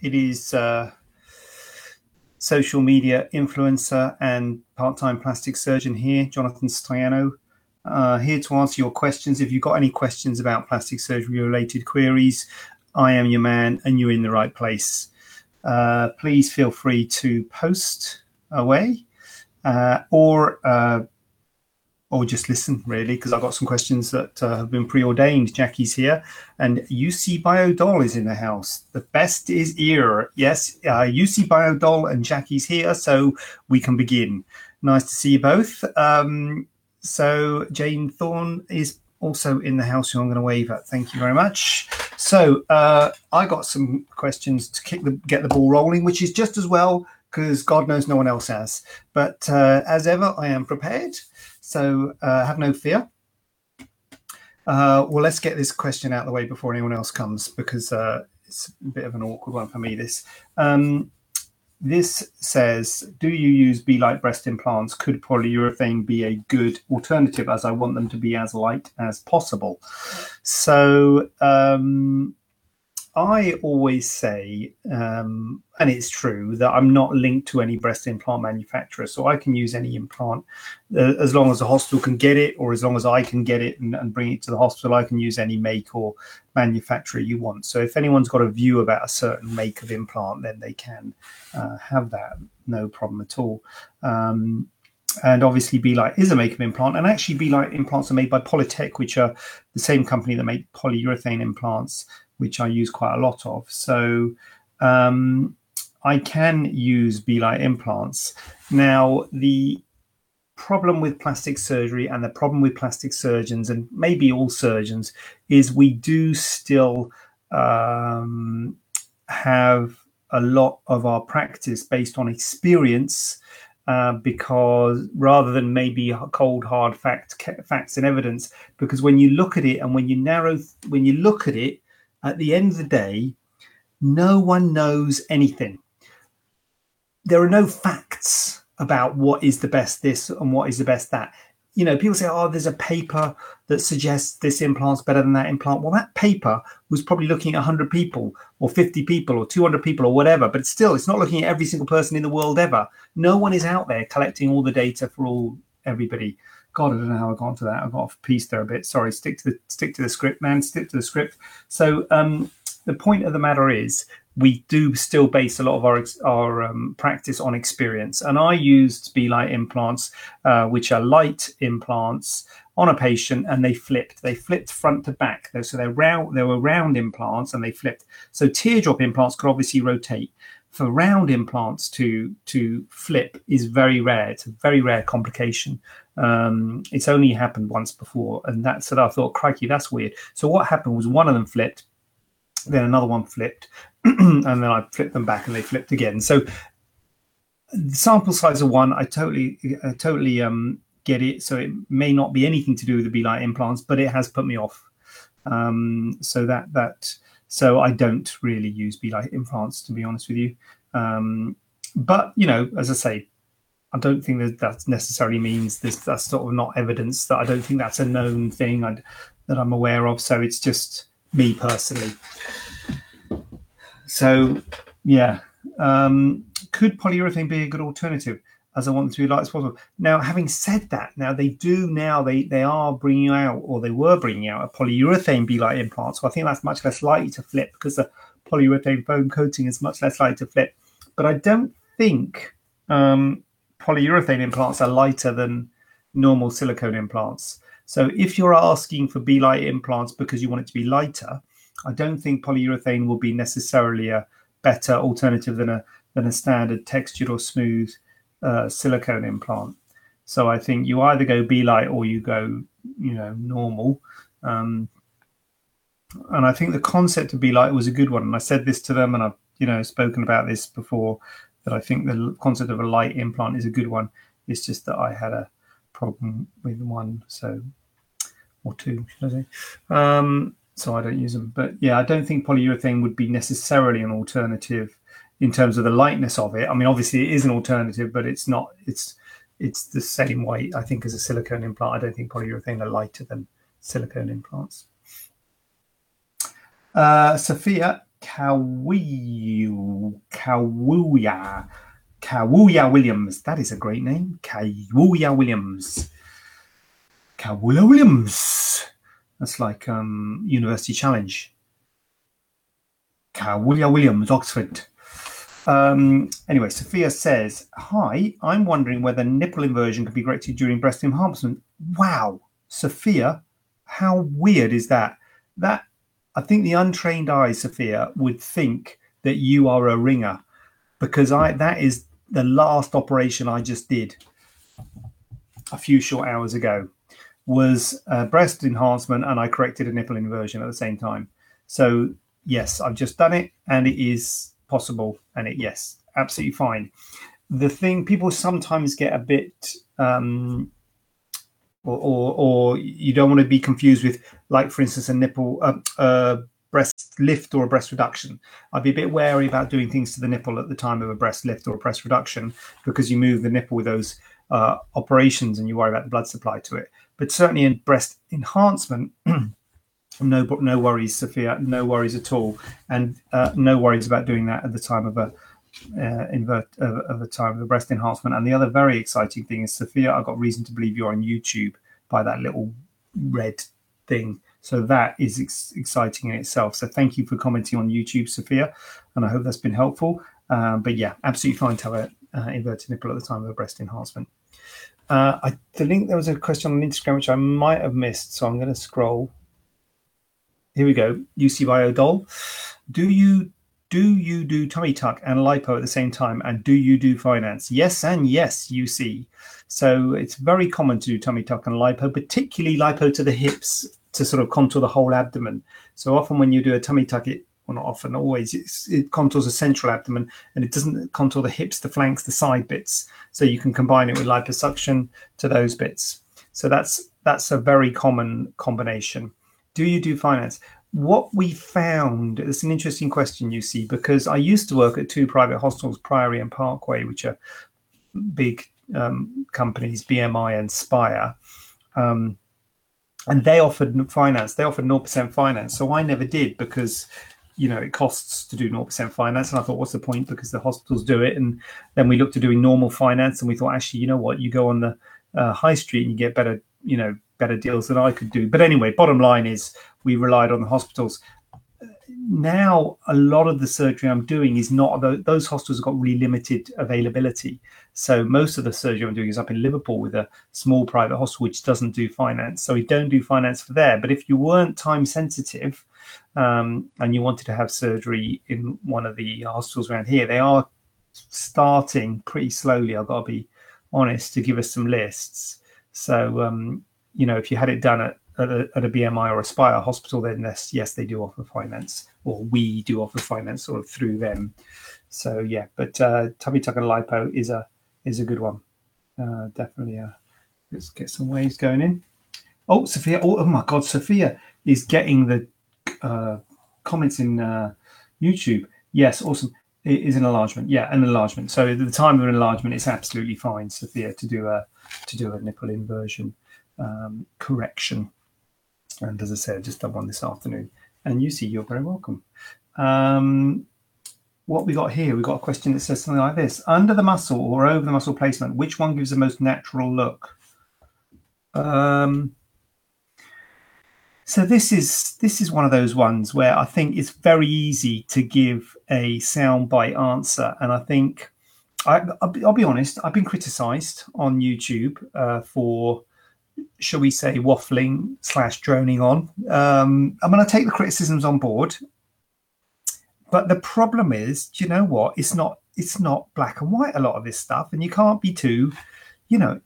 It is social media influencer and part-time plastic surgeon here, Jonathan Stiano, here to answer your questions. If you've got any questions about plastic surgery-related queries, I am your man and you're in the right place. Please feel free to post away or just listen, really, because I've got some questions that have been preordained. Jackie's here, and UC Bio Doll is in the house. The best is here. Yes, UC Bio Doll and Jackie's here, so we can begin. Nice to see you both. So Jane Thorne is also in the house, who I'm going to wave at. Thank you very much. So I got some questions to get the ball rolling, which is just as well, because God knows no one else has. But as ever, I am prepared. So have no fear. Well, let's get this question out of the way before anyone else comes, because it's a bit of an awkward one for me, this. This says, do you use B-Lite breast implants? Could polyurethane be a good alternative, as I want them to be as light as possible? So I always say, and it's true, that I'm not linked to any breast implant manufacturer, so I can use any implant as long as the hospital can get it, or as long as I can get it and bring it to the hospital. I can use any make or manufacturer you want. So if anyone's got a view about a certain make of implant, then they can have that, no problem at all. And obviously B-Lite is a make of implant, and actually B-Lite implants are made by Polytech, which are the same company that make polyurethane implants, which I use quite a lot of. So I can use B-Lite implants. Now, the problem with plastic surgery and the problem with plastic surgeons, and maybe all surgeons, is we do still have a lot of our practice based on experience, because rather than maybe cold hard facts and evidence, because when you look at it and when you look at it, at the end of the day, no one knows anything. There are no facts about what is the best this and what is the best that. You know, people say, oh, there's a paper that suggests this implant's better than that implant. Well, that paper was probably looking at 100 people or 50 people or 200 people or whatever, but still, it's not looking at every single person in the world ever. No one is out there collecting all the data for everybody. God, I don't know how I got onto that. I got off piece there a bit. Sorry, stick to the script, man. Stick to the script. So the point of the matter is, we do still base a lot of our practice on experience. And I used B-Lite implants, which are light implants, on a patient, and they flipped. They flipped front to back. So they're round. They were round implants, and they flipped. So teardrop implants could obviously rotate. For round implants to flip is very rare. It's a very rare complication. It's only happened once before, and that's that. I thought, crikey, that's weird. So what happened was one of them flipped, then another one flipped, and then I flipped them back, and they flipped again. So the sample size of one, I totally get it. So it may not be anything to do with the B-Lite implants, but it has put me off. So I don't really use B-Lite implants, to be honest with you. But, you know, as I say, I don't think that necessarily means this. That's sort of not evidence. That I don't think that's a known thing that I'm aware of. So it's just me personally. So, yeah. Could polyurethane be a good alternative, as I want them to be light as possible? Now, having said that, they were bringing out a polyurethane B-Lite implant. So I think that's much less likely to flip, because the polyurethane foam coating is much less likely to flip. But I don't think polyurethane implants are lighter than normal silicone implants. So if you're asking for B-Lite implants because you want it to be lighter, I don't think polyurethane will be necessarily a better alternative than a standard textured or smooth silicone implant. So I think you either go B-Lite or you go, you know, normal. And I think the concept of B-Lite was a good one. And I said this to them, and I, you know, spoken about this before, that I think the concept of a light implant is a good one. It's just that I had a problem with one, so, or two, should I say? So I don't use them. But yeah, I don't think polyurethane would be necessarily an alternative in terms of the lightness of it. I mean, obviously it is an alternative, but it's not, it's the same weight, I think, as a silicone implant. I don't think polyurethane are lighter than silicone implants. Sophia Kawuya Williams. That is a great name. Kawuya Williams. That's like University Challenge. Kawuya Williams, Oxford. Anyway, Sophia says, hi, I'm wondering whether nipple inversion could be corrected during breast enhancement. Wow, Sophia, how weird is that? That, I think the untrained eye, Sophia, would think that you are a ringer, because that is the last operation I just did a few short hours ago, was breast enhancement, and I corrected a nipple inversion at the same time. So yes, I've just done it, and it is possible, and it, yes, absolutely fine. The thing, people sometimes get a bit, or you don't want to be confused with, like, for instance, a nipple, breast lift or a breast reduction. I'd be a bit wary about doing things to the nipple at the time of a breast lift or a breast reduction, because you move the nipple with those operations and you worry about the blood supply to it. But certainly in breast enhancement, no worries, Sophia, no worries at all, and no worries about doing that at the time of a breast enhancement. And the other very exciting thing is, Sophia, I've got reason to believe you're on YouTube by that little red thing, so that is exciting in itself. So thank you for commenting on YouTube, Sophia, and I hope that's been helpful. But yeah, absolutely fine to have an inverted nipple at the time of a breast enhancement. I think there was a question on Instagram which I might have missed, so I'm going to scroll. Here we go. UC Bio Doll, do you do tummy tuck and lipo at the same time? And do you do finance? Yes and yes, you see. So it's very common to do tummy tuck and lipo, particularly lipo to the hips to sort of contour the whole abdomen. So often when you do a tummy tuck, it contours the central abdomen, and it doesn't contour the hips, the flanks, the side bits. So you can combine it with liposuction to those bits. So that's a very common combination. Do you do finance? What we found, it's an interesting question, you see, because I used to work at two private hospitals, Priory and Parkway, which are big companies, BMI and Spire, and they offered finance. They offered 0% finance, so I never did, because, you know, it costs to do 0% finance, and I thought, what's the point, because the hospitals do it. And then we looked at doing normal finance, and we thought, actually, you know what, you go on the high street and you get better, you know, better deals than I could do. But anyway, bottom line is we relied on the hospitals. Now, a lot of the surgery I'm doing is not, those hospitals have got really limited availability. So most of the surgery I'm doing is up in Liverpool with a small private hospital which doesn't do finance. So we don't do finance for there. But if you weren't time sensitive and you wanted to have surgery in one of the hospitals around here, they are starting pretty slowly, I've got to be honest, to give us some lists. So, you know, if you had it done at a BMI or a Spire hospital, then yes, they do offer finance, or we do offer finance sort of through them. So yeah, but tummy tuck and lipo is a good one. Definitely. Let's get some waves going in. Oh, Sophia. Oh my God, Sophia is getting the comments in YouTube. Yes, awesome. It is an enlargement. Yeah, an enlargement. So at the time of an enlargement, it's absolutely fine, Sophia, to do a nipple inversion correction. And as I said, I just done one this afternoon. And you see, you're very welcome. What we got here, we got a question that says something like this: under the muscle or over the muscle placement, which one gives the most natural look? So this is one of those ones where I think it's very easy to give a soundbite answer. And I think I'll be honest, I've been criticised on YouTube for, shall we say, waffling / droning on. I mean, I take the criticisms on board, but the problem is, do you know what? It's not black and white, a lot of this stuff, and you can't be too, you know,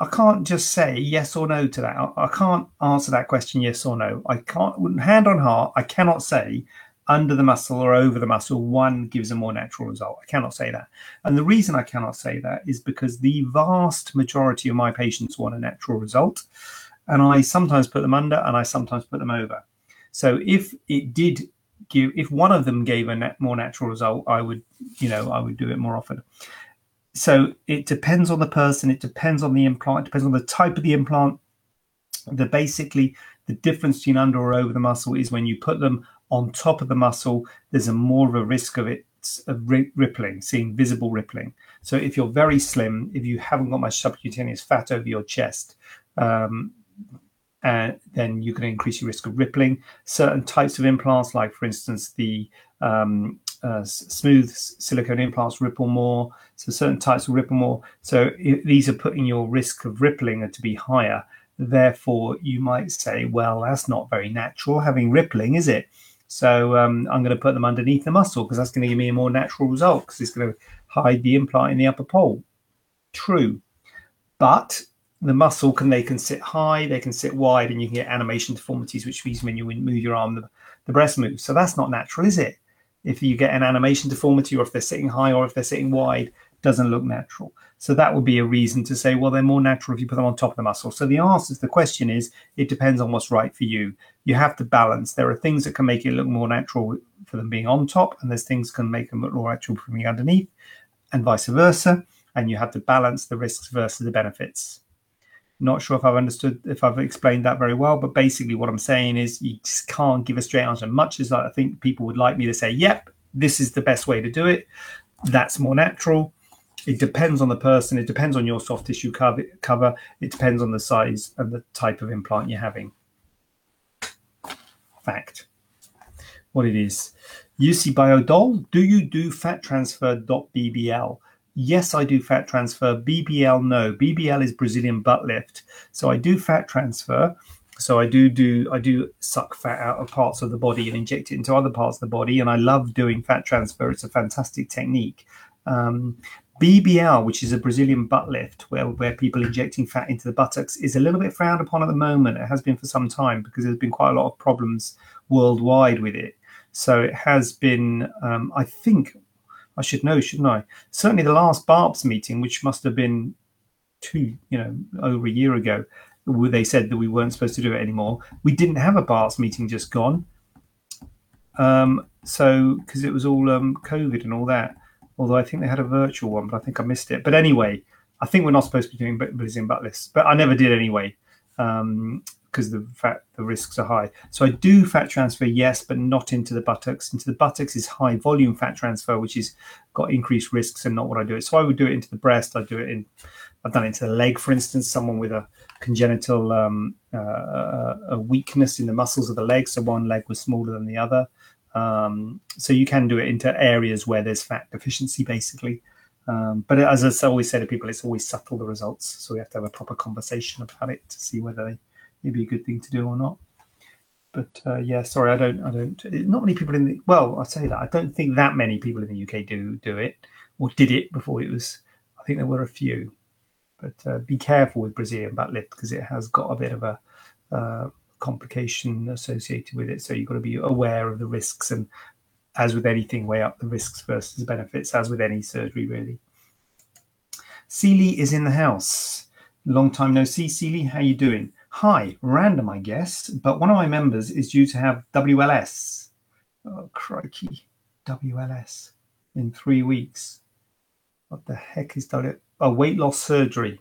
I can't just say yes or no to that. I can't answer that question yes or no. I can't, hand on heart, I cannot say under the muscle or over the muscle, one gives a more natural result. I cannot say that. And the reason I cannot say that is because the vast majority of my patients want a natural result. And I sometimes put them under and I sometimes put them over. So if it did give, if one of them gave a more natural result, I would, you know, I would do it more often. So it depends on the person. It depends on the implant. It depends on the type of the implant. Basically, the difference between under or over the muscle is when you put them on top of the muscle, there's a more of a risk of it rippling, seeing visible rippling. So if you're very slim, if you haven't got much subcutaneous fat over your chest, and then you can increase your risk of rippling. Certain types of implants, like, for instance, the smooth silicone implants ripple more. So certain types will ripple more. So these are putting your risk of rippling to be higher. Therefore, you might say, well, that's not very natural, having rippling, is it? So I'm going to put them underneath the muscle because that's going to give me a more natural result because it's going to hide the implant in the upper pole. True. But the muscle, they can sit high, they can sit wide, and you can get animation deformities, which means when you move your arm, the breast moves. So that's not natural, is it? If you get an animation deformity, or if they're sitting high or if they're sitting wide, doesn't look natural. So that would be a reason to say, well, they're more natural if you put them on top of the muscle. So the answer to the question is, it depends on what's right for you. You have to balance. There are things that can make it look more natural for them being on top, and there's things that can make them look more natural for being underneath, and vice versa. And you have to balance the risks versus the benefits. Not sure if I've understood, if I've explained that very well, but basically what I'm saying is you just can't give a straight answer. Much as I think people would like me to say, yep, this is the best way to do it, that's more natural. It depends on the person. It depends on your soft tissue cover. It depends on the size and the type of implant you're having. Fact. What it is. UC Bio Doll, do you do fat transfer .BBL? Yes, I do fat transfer. BBL, no. BBL is Brazilian butt lift. So I do fat transfer. So I do suck fat out of parts of the body and inject it into other parts of the body. And I love doing fat transfer. It's a fantastic technique. BBL, which is a Brazilian butt lift, where people injecting fat into the buttocks, is a little bit frowned upon at the moment. It has been for some time because there's been quite a lot of problems worldwide with it. So it has been, I think... I should know, shouldn't I? Certainly the last BARPS meeting, which must have been over a year ago, where they said that we weren't supposed to do it anymore. We didn't have a BARPS meeting just gone. So, because it was all COVID and all that. Although I think they had a virtual one, but I think I missed it. But anyway, I think we're not supposed to be doing Brazilian butt lifts, but I never did anyway. Because the risks are high. So I do fat transfer, yes, but not into the buttocks. Into the buttocks is high volume fat transfer, which has got increased risks and not what I do. So I would do it into the breast. I've done it into the leg, for instance, someone with a congenital a weakness in the muscles of the leg. So one leg was smaller than the other. So you can do it into areas where there's fat deficiency, basically. But as I always say to people, it's always subtle, the results. So we have to have a proper conversation about it to see whether it'd be a good thing to do or not. But yeah, sorry, I don't. Not many people in the. Well, I say that I don't think that many people in the UK do it or did it before it was. I think there were a few, but be careful with Brazilian butt lift because it has got a bit of a complication associated with it. So you've got to be aware of the risks, and as with anything, weigh up the risks versus benefits. As with any surgery, really. Seely is in the house. Long time no see, Seely. How you doing? Hi, random, I guess, but one of my members is due to have WLS. Oh, crikey, WLS in 3 weeks. What the heck is WLS? Oh, weight loss surgery.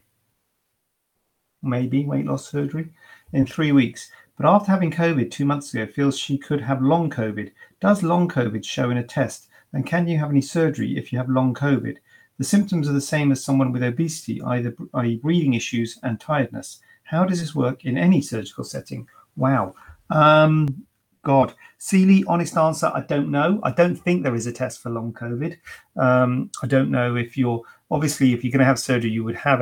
Maybe weight loss surgery in 3 weeks. But after having COVID 2 months ago, feels she could have long COVID. Does long COVID show in a test? And can you have any surgery if you have long COVID? The symptoms are the same as someone with obesity, i.e. breathing issues and tiredness. How does this work in any surgical setting? Wow. God. Seely, honest answer, I don't know. I don't think there is a test for long COVID. I don't know if you're... Obviously, if you're going to have surgery, you would have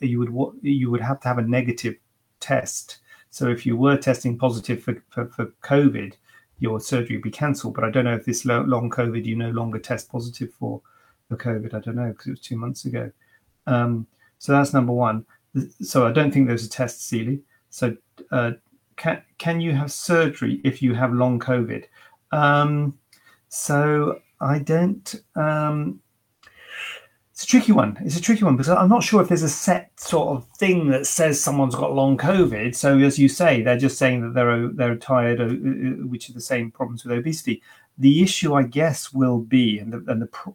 you would have to have a negative test. So if you were testing positive for COVID, your surgery would be cancelled. But I don't know if this long COVID, you no longer test positive for COVID. I don't know, because it was 2 months ago. So that's number one. So I don't think there's a test, Seely. So can you have surgery if you have long COVID? So I don't. It's a tricky one. It's a tricky one because I'm not sure if there's a set sort of thing that says someone's got long COVID. So as you say, they're just saying that they're tired, which are the same problems with obesity. The issue, I guess, will be, and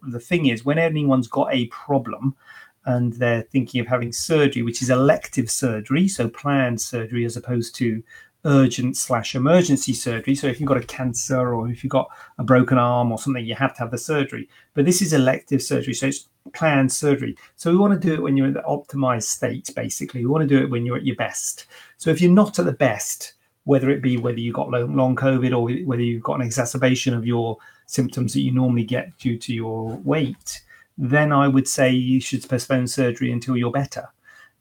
the thing is, when anyone's got a problem and they're thinking of having surgery, which is elective surgery, so planned surgery as opposed to urgent/emergency surgery. So if you've got a cancer or if you've got a broken arm or something, you have to have the surgery. But this is elective surgery, so it's planned surgery. So we want to do it when you're in the optimized state, basically. We want to do it when you're at your best. So if you're not at the best, whether it be whether you've got long COVID or whether you've got an exacerbation of your symptoms that you normally get due to your weight, then I would say you should postpone surgery until you're better.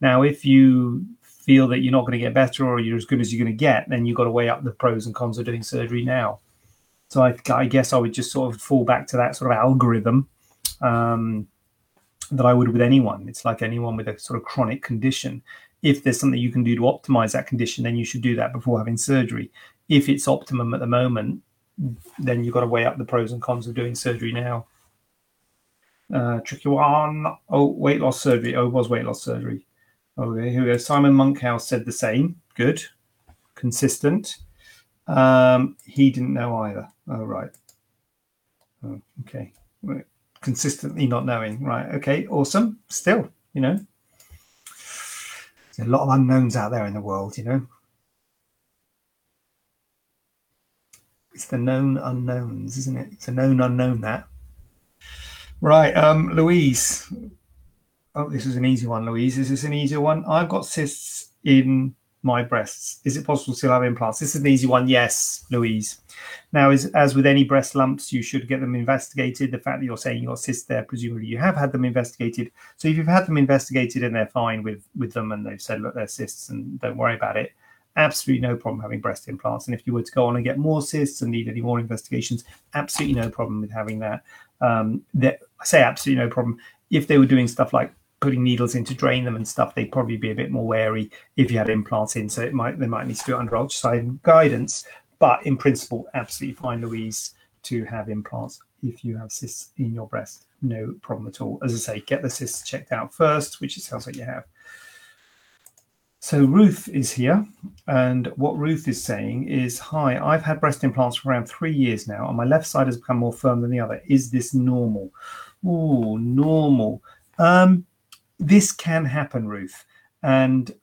Now, if you feel that you're not going to get better or you're as good as you're going to get, then you've got to weigh up the pros and cons of doing surgery now. So I guess I would just sort of fall back to that sort of algorithm that I would with anyone. It's like anyone with a sort of chronic condition. If there's something you can do to optimize that condition, then you should do that before having surgery. If it's optimum at the moment, then you've got to weigh up the pros and cons of doing surgery now. Tricky one. Oh, weight loss surgery. Oh, it was weight loss surgery. Okay, here we go. Simon Monkhouse said the same. Good. Consistent. He didn't know either. Oh, right. Oh, okay. Consistently not knowing. Right. Okay. Awesome. Still, you know. There's a lot of unknowns out there in the world, you know. It's the known unknowns, isn't it? It's a known unknown, that. Right. Louise. Oh, this is an easy one, Louise. Is this an easier one? I've got cysts in my breasts. Is it possible to still have implants? This is an easy one. Yes, Louise. Now, as with any breast lumps, you should get them investigated. The fact that you're saying you've got cysts there, presumably you have had them investigated. So if you've had them investigated and they're fine with them and they've said, look, they're cysts and don't worry about it, absolutely no problem having breast implants. And if you were to go on and get more cysts and need any more investigations, absolutely no problem with having that. I say absolutely no problem. If they were doing stuff like putting needles in to drain them and stuff, they'd probably be a bit more wary if you had implants in. So they might need to do it under ultrasound guidance. But in principle, absolutely fine, Louise, to have implants if you have cysts in your breast. No problem at all. As I say, get the cysts checked out first, which it sounds like you have. So Ruth is here. And what Ruth is saying is, hi, I've had breast implants for around 3 years now, and my left side has become more firm than the other. Is this normal? Oh, normal. This can happen, Ruth. And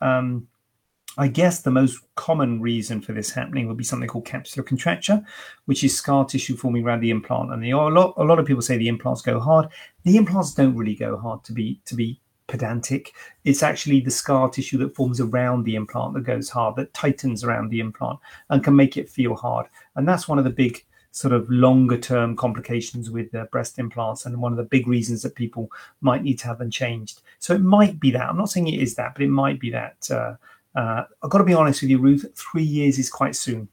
I guess the most common reason for this happening would be something called capsular contracture, which is scar tissue forming around the implant. And a lot of people say the implants go hard. The implants don't really go hard, to be pedantic. It's actually the scar tissue that forms around the implant that goes hard, that tightens around the implant and can make it feel hard. And that's one of the big sort of longer term complications with breast implants, and one of the big reasons that people might need to have them changed. So it might be that. I'm not saying it is that, but it might be that. I've got to be honest with you, Ruth, 3 years is quite soon.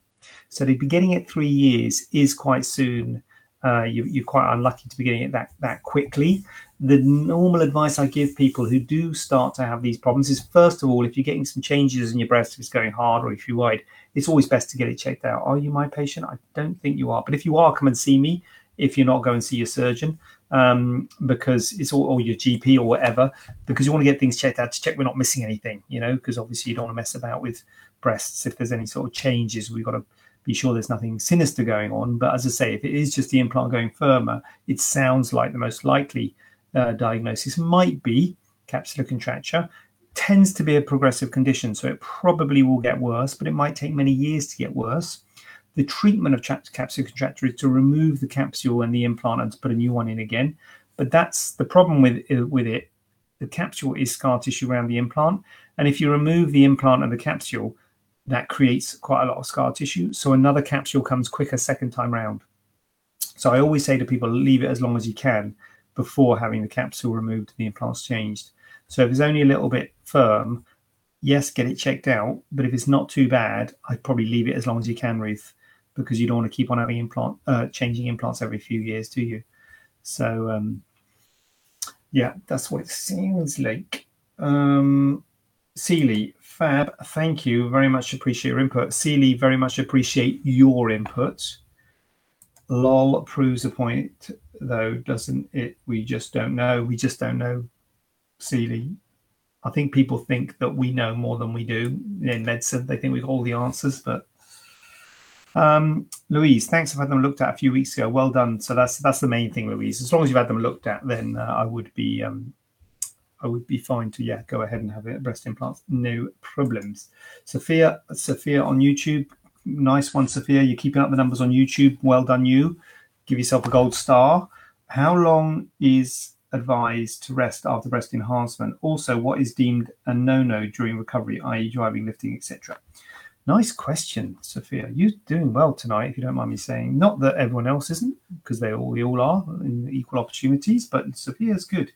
So to be getting it 3 years is quite soon. You're quite unlucky to be getting it that quickly. The normal advice I give people who do start to have these problems is, first of all, if you're getting some changes in your breast, if it's going hard or if you're wide, it's always best to get it checked out. Are you my patient? I don't think you are. But if you are, come and see me. If you're not, go and see your surgeon, because it's all, or your GP or whatever, because you want to get things checked out to check we're not missing anything, you know, because obviously you don't want to mess about with breasts. If there's any sort of changes, we've got to be sure there's nothing sinister going on. But as I say, if it is just the implant going firmer, it sounds like the most likely diagnosis might be capsular contracture. Tends to be a progressive condition, so it probably will get worse, but it might take many years to get worse. The treatment of capsular contracture is to remove the capsule and the implant and to put a new one in again. But that's the problem with it. The capsule is scar tissue around the implant, and if you remove the implant and the capsule, that creates quite a lot of scar tissue. So another capsule comes quicker second time round. So I always say to people, leave it as long as you can before having the capsule removed and the implants changed. So if it's only a little bit firm, yes, get it checked out. But if it's not too bad, I'd probably leave it as long as you can, Ruth, because you don't want to keep on having changing implants every few years, do you? So, yeah, that's what it seems like. Seely, fab, thank you very much. Appreciate your input. Seely, very much appreciate your input. Lol proves a point, though, doesn't it? We just don't know. We just don't know, Seely. I think people think that we know more than we do in medicine. They think we've all the answers, but Louise, thanks for having them looked at a few weeks ago. Well done. So that's the main thing, Louise. As long as you've had them looked at, then I would be fine to go ahead and have it. Breast implants, no problems. Sophia on YouTube. Nice one, Sophia. You're keeping up the numbers on YouTube. Well done, you. Give yourself a gold star. How long is advised to rest after breast enhancement? Also, what is deemed a no-no during recovery, i.e. driving, lifting, etc.? Nice question, Sophia. You're doing well tonight, if you don't mind me saying. Not that everyone else isn't, because we all are in equal opportunities, but Sophia's good.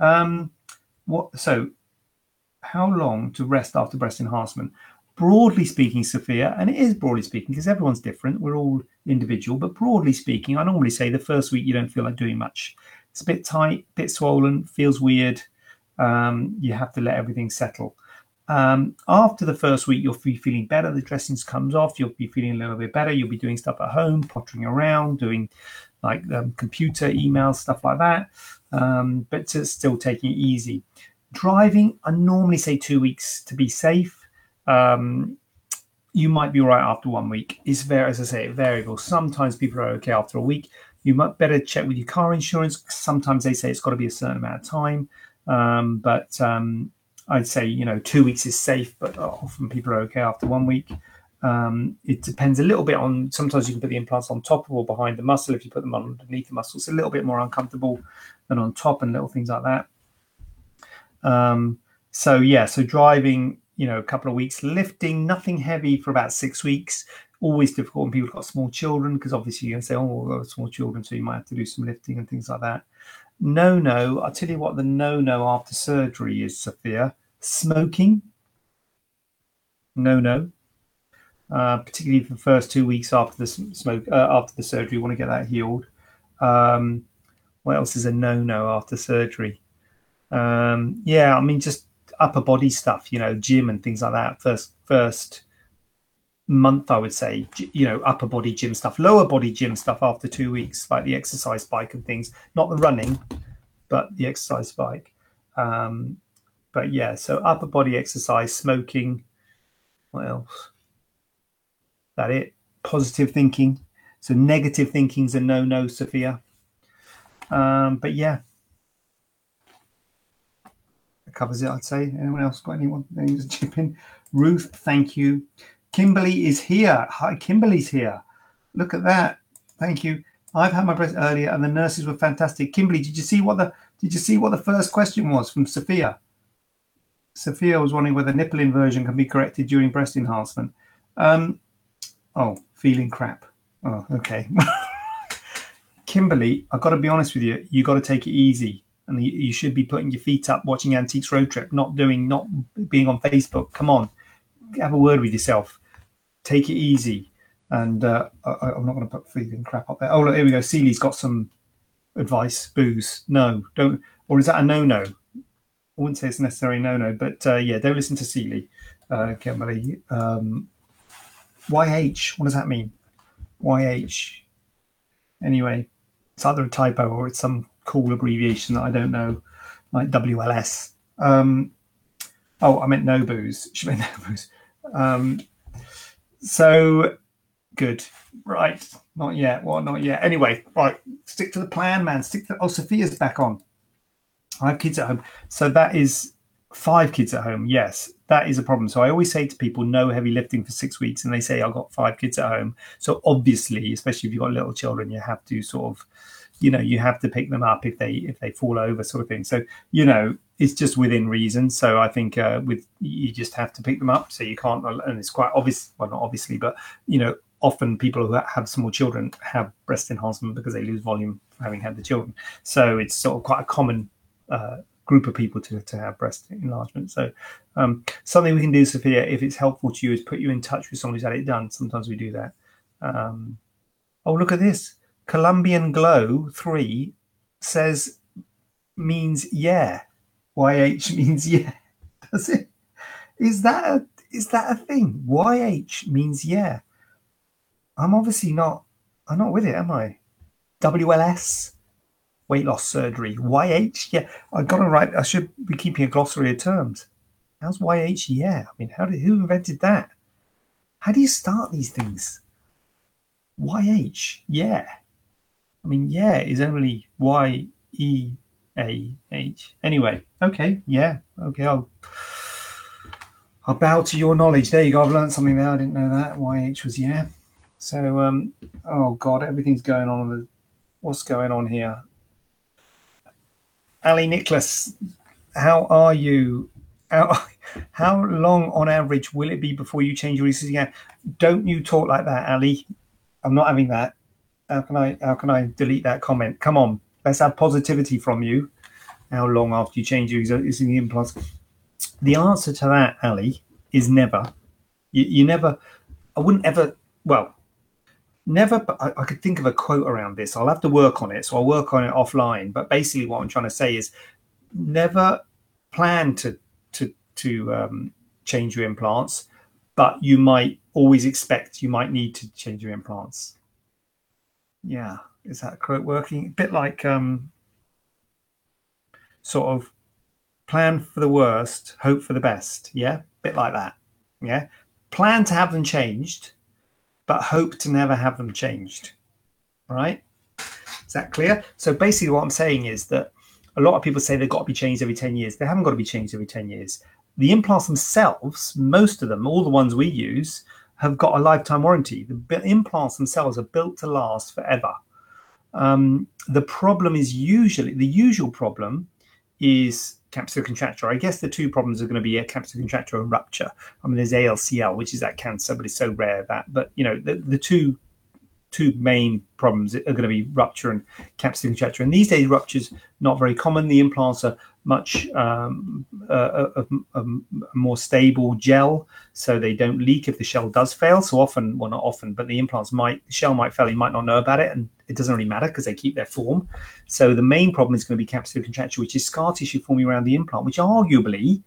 So how long to rest after breast enhancement? Broadly speaking, Sophia, and it is broadly speaking because everyone's different, we're all individual, but broadly speaking, I normally say the first week you don't feel like doing much. It's a bit tight, a bit swollen, feels weird. You have to let everything settle. After the first week, you'll be feeling better. The dressings comes off. You'll be feeling a little bit better. You'll be doing stuff at home, pottering around, doing like computer emails, stuff like that, but still taking it easy. Driving, I normally say 2 weeks to be safe. You might be all right after 1 week. It's variable. Sometimes people are okay after a week. You might better check with your car insurance. Sometimes they say it's got to be a certain amount of time. But I'd say, 2 weeks is safe, but often people are okay after 1 week. It depends a little bit on, sometimes you can put the implants on top or behind the muscle. If you put them on underneath the muscle, it's a little bit more uncomfortable than on top and little things like that. So driving, a couple of weeks. Lifting, nothing heavy for about 6 weeks. Always difficult when people have got small children, because obviously you're going to say, oh, I've got small children, so you might have to do some lifting and things like that. No, I'll tell you what the no-no after surgery is, Sophia. Smoking. No. Particularly for the first 2 weeks after the surgery, you want to get that healed. What else is a no-no after surgery? Just upper body stuff, gym and things like that. First month, I would say, upper body gym stuff. Lower body gym stuff after 2 weeks, like the exercise bike and things. Not the running, but the exercise bike. So upper body exercise, smoking. What else? That it. Positive thinking. So negative thinking's a no-no, Sophia. Covers it, I'd say. Anyone else got anyone to chip in? Ruth, thank you. Kimberly is here. Hi, Kimberly's here. Look at that. Thank you. I've had my breast earlier and the nurses were fantastic. Kimberly, did you see what the first question was from Sophia? Sophia was wondering whether nipple inversion can be corrected during breast enhancement. Feeling crap. Oh, okay. Kimberly, I've got to be honest with you. You got to take it easy. And you should be putting your feet up, watching Antiques Road Trip, not being on Facebook. Come on, have a word with yourself. Take it easy. And I'm not going to put freaking crap up there. Oh, look, here we go. Seely's got some advice. Booze. No, don't. Or is that a no-no? I wouldn't say it's necessarily no-no, but don't listen to Seely, Kimberly. YH, what does that mean? YH. Anyway, it's either a typo or it's some cool abbreviation that I don't know, like WLS. I meant no booze. She meant no booze. So good. Right. Not yet. Well, not yet. Anyway, right. Stick to the plan, man. Sophia's back on. I have kids at home. So that is 5 kids at home. Yes, that is a problem. So I always say to people, no heavy lifting for 6 weeks. And they say, I've got 5 kids at home. So obviously, especially if you've got little children, you have to sort of, you have to pick them up if they fall over, sort of thing. So, it's just within reason. So I think you just have to pick them up. So you can't, and it's quite obvious, well, not obviously, but, often people who have small children have breast enhancement because they lose volume having had the children. So it's sort of quite a common group of people to have breast enlargement. So something we can do, Sophia, if it's helpful to you, is put you in touch with someone who's had it done. Sometimes we do that. Look at this. Colombian Glow 3 says means yeah. YH means yeah. Does it? Is that a thing? YH means yeah. I'm obviously not. I'm not with it, am I? WLS, weight loss surgery. YH, yeah. I've got to write, I should be keeping a glossary of terms. How's YH, yeah? I mean, who invented that? How do you start these things? YH, yeah. I mean, yeah is only YEAH. Anyway, okay, yeah. Okay, I'll bow to your knowledge. There you go. I've learned something there. I didn't know that. YH was yeah. So, oh, God, everything's going on. What's going on here? Ali Nicholas, how are you? How long, on average, will it be before you change your ECG again? Don't you talk like that, Ali. I'm not having that. How can I delete that comment? Come on. Let's have positivity from you. How long after you change your ECG implants? The answer to that, Ali, is never. You never, I wouldn't ever, well, never, but I could think of a quote around this. I'll have to work on it, so I'll work on it offline. But basically what I'm trying to say is never plan to change your implants, but you might always expect you might need to change your implants. Yeah, is that quote working? A bit like sort of, plan for the worst, hope for the best. Yeah, bit like that. Yeah, plan to have them changed, but hope to never have them changed. Right? Is that clear? So basically what I'm saying is that a lot of people say they've got to be changed every 10 years. They haven't got to be changed every 10 years. The implants themselves, most of them, all the ones we use, have got a lifetime warranty. The implants themselves are built to last forever. The problem is usually, the usual problem is capsular contracture. I guess the two problems are going to be a capsular contracture and rupture. I mean, there's ALCL, which is that cancer, but it's so rare that. But you know, the two main problems are going to be rupture and capsular contracture. And these days, rupture's not very common. The implants are much a more stable gel, so they don't leak if the shell does fail. So often, well, not often, but the implants might, the shell might fail. You might not know about it, and it doesn't really matter because they keep their form. So the main problem is going to be capsular contracture, which is scar tissue forming around the implant, which arguably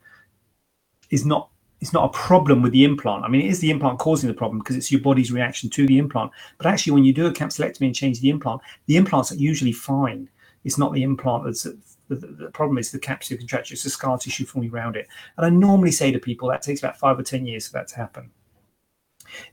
is not. It's not a problem with the implant. I mean, it is the implant causing the problem because it's your body's reaction to the implant. But actually, when you do a capsulectomy and change the implants are usually fine. It's not the implant that's the problem. It's the capsular contracture. It's the scar tissue forming around it. And I normally say to people that takes about 5 or 10 years for that to happen.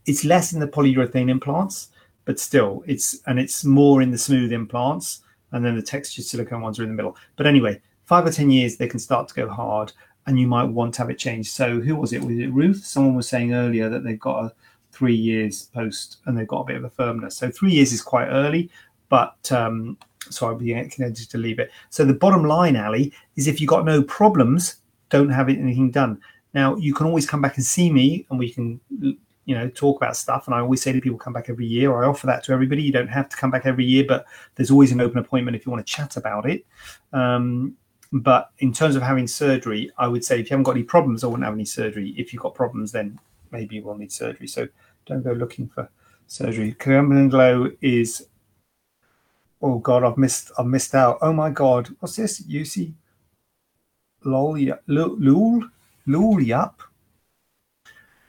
It's less in the polyurethane implants, but still, it's more in the smooth implants, and then the textured silicone ones are in the middle. But anyway, 5 or 10 years, they can start to go hard. And you might want to have it changed. So who was it? Was it Ruth? Someone was saying earlier that they've got a 3 years post and they've got a bit of a firmness. So 3 years is quite early, but so I'd be contented to leave it. So the bottom line, Ali, is if you've got no problems, don't have anything done. Now, you can always come back and see me and we can, you know, talk about stuff. And I always say to people, come back every year. Or I offer that to everybody. You don't have to come back every year, but there's always an open appointment if you want to chat about it. But in terms of having surgery, I would say if you haven't got any problems, I wouldn't have any surgery. If you've got problems, then maybe you will need surgery. So don't go looking for surgery. Columbian Glow is, oh God, I've missed out. Oh my God, what's this? UC Lol Yup.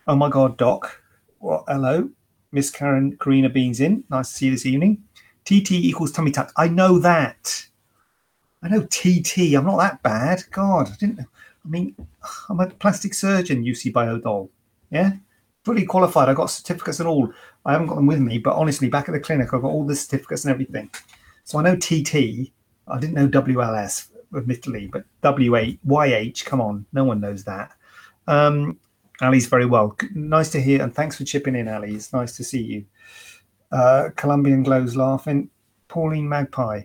Oh my God, Doc. Well, hello, Miss Karen Karina Beans in. Nice to see you this evening. TT equals tummy tuck. I know that. I know TT. I'm not that bad. God, I'm a plastic surgeon, UC Bio Doll. Yeah, fully qualified. I got certificates and all. I haven't got them with me, but honestly, back at the clinic, I've got all the certificates and everything. So I know TT. I didn't know WLS, admittedly, but YH, come on. No one knows that. Ali's very well. Nice to hear, and thanks for chipping in, Ali. It's nice to see you. Colombian Glow's laughing. Pauline Magpie.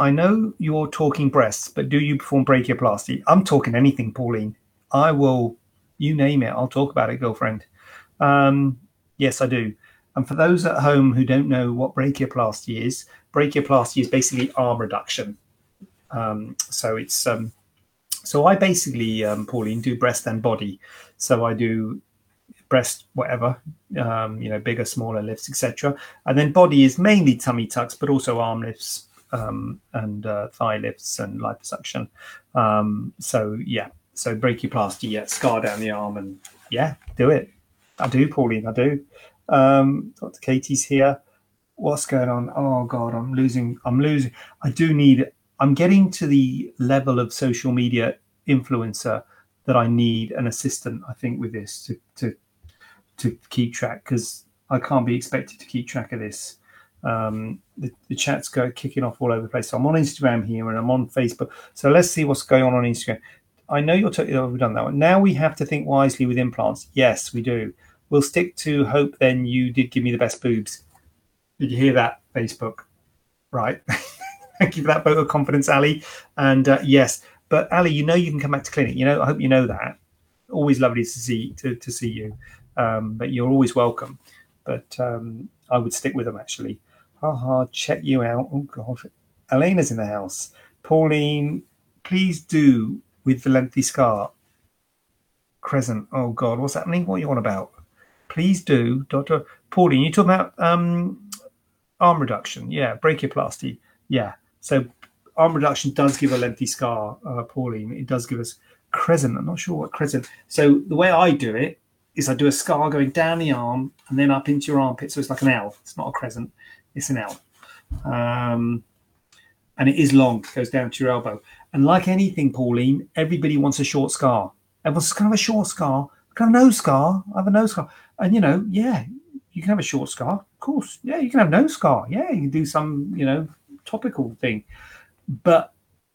I know you're talking breasts, but do you perform brachioplasty? I'm talking anything, Pauline. I will, you name it. I'll talk about it, girlfriend. Yes, I do. And for those at home who don't know what brachioplasty is basically arm reduction. So I basically, Pauline, do breast and body. So I do breast, whatever, you know, bigger, smaller lifts, etc. And then body is mainly tummy tucks, but also arm lifts. And thigh lifts and liposuction. So brachioplasty, yeah, scar down the arm, and yeah, do it. I do, Pauline, I do. Dr. Katie's here. what's going on? Oh God, I'm losing. I'm getting to the level of social media influencer that I need an assistant, I think, with this to keep track, because I can't be expected to keep track of this. The chat's kicking off all over the place. So I'm on Instagram here and I'm on Facebook. So let's see what's going on Instagram. I know we've done that one. Now we have to think wisely with implants. Yes, we do. We'll stick to hope then you did give me the best boobs. Did you hear that, Facebook? Right. Thank you for that vote of confidence, Ali. And yes, but Ali, you can come back to clinic. I hope you know that. Always lovely to see you. But you're always welcome. But I would stick with them, actually. Haha, check you out. Oh, God. Elena's in the house. Pauline, please do with the lengthy scar. Crescent. Oh, God. What's happening? What are you on about? Please do. Dr. Pauline, you talking about arm reduction? Yeah, brachioplasty. Yeah. So arm reduction does give a lengthy scar, Pauline. It does give us crescent. I'm not sure what crescent. So the way I do it is I do a scar going down the arm and then up into your armpit. So it's like an L. It's not a crescent. It's an L. And it is long. It goes down to your elbow. And like anything, Pauline, everybody wants a short scar. Everyone's kind of a short scar. Kind of no scar. I have a no scar. And, yeah, you can have a short scar. Of course. Yeah, you can have no scar. Yeah, you can do some, topical thing. But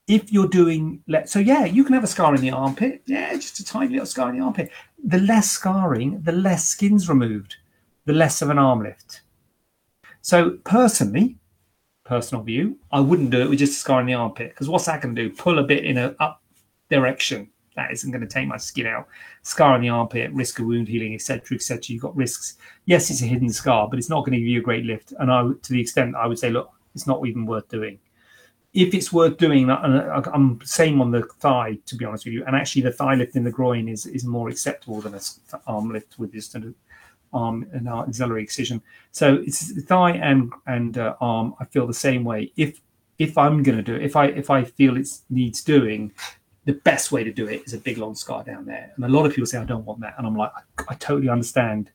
if you're doing you can have a scar in the armpit, just a tiny little scar in the armpit. The less scarring, the less skin's removed, the less of an arm lift. So personal view, I wouldn't do it with just a scar in the armpit, because what's that going to do? Pull a bit in an up direction. That isn't going to take my skin out. Scar in the armpit, risk of wound healing, etc., etc. You've got risks. Yes, it's a hidden scar, but it's not going to give you a great lift. And to the extent, I would say, look, it's not even worth doing. If it's worth doing, and I'm same on the thigh, to be honest with you. And actually, the thigh lift in the groin is more acceptable than an arm lift with just an arm and axillary excision. So it's thigh and arm. I feel the same way. If I'm going to do it, if I feel it needs doing, the best way to do it is a big long scar down there. And a lot of people say I don't want that, and I'm like, I totally understand.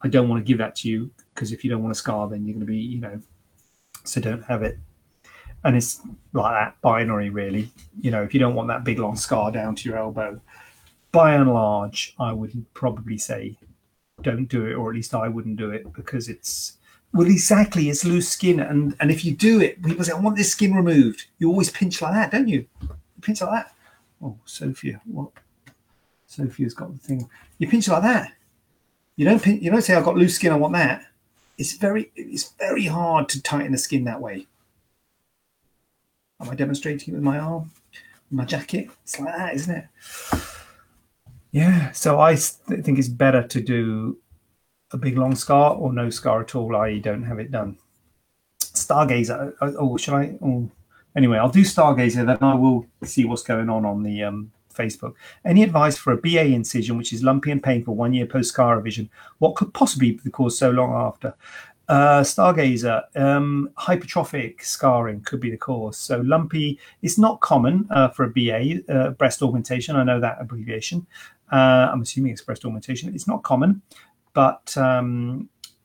I don't want to give that to you, because if you don't want a scar, then you're going to be, so don't have it. And it's like that binary, really. If you don't want that big, long scar down to your elbow, by and large, I would probably say don't do it, or at least I wouldn't do it, because it's loose skin. And if you do it, people say, I want this skin removed. You always pinch like that, don't you? You pinch like that. Oh, Sophia, what? Sophia's got the thing. You pinch like that. You don't say, I've got loose skin, I want that. It's very hard to tighten the skin that way. Am I demonstrating it with my arm, my jacket? It's like that, isn't it? Yeah. So I think it's better to do a big long scar or no scar at all, i.e. don't have it done. Stargazer. Oh, should I? Oh, anyway, I'll do Stargazer. Then I will see what's going on the Facebook. Any advice for a BA incision, which is lumpy and painful 1 year post scar revision? What could possibly be the cause so long after? Stargazer, hypertrophic scarring could be the cause. So lumpy, it's not common for a BA, breast augmentation. I know that abbreviation. I'm assuming it's breast augmentation. It's not common, but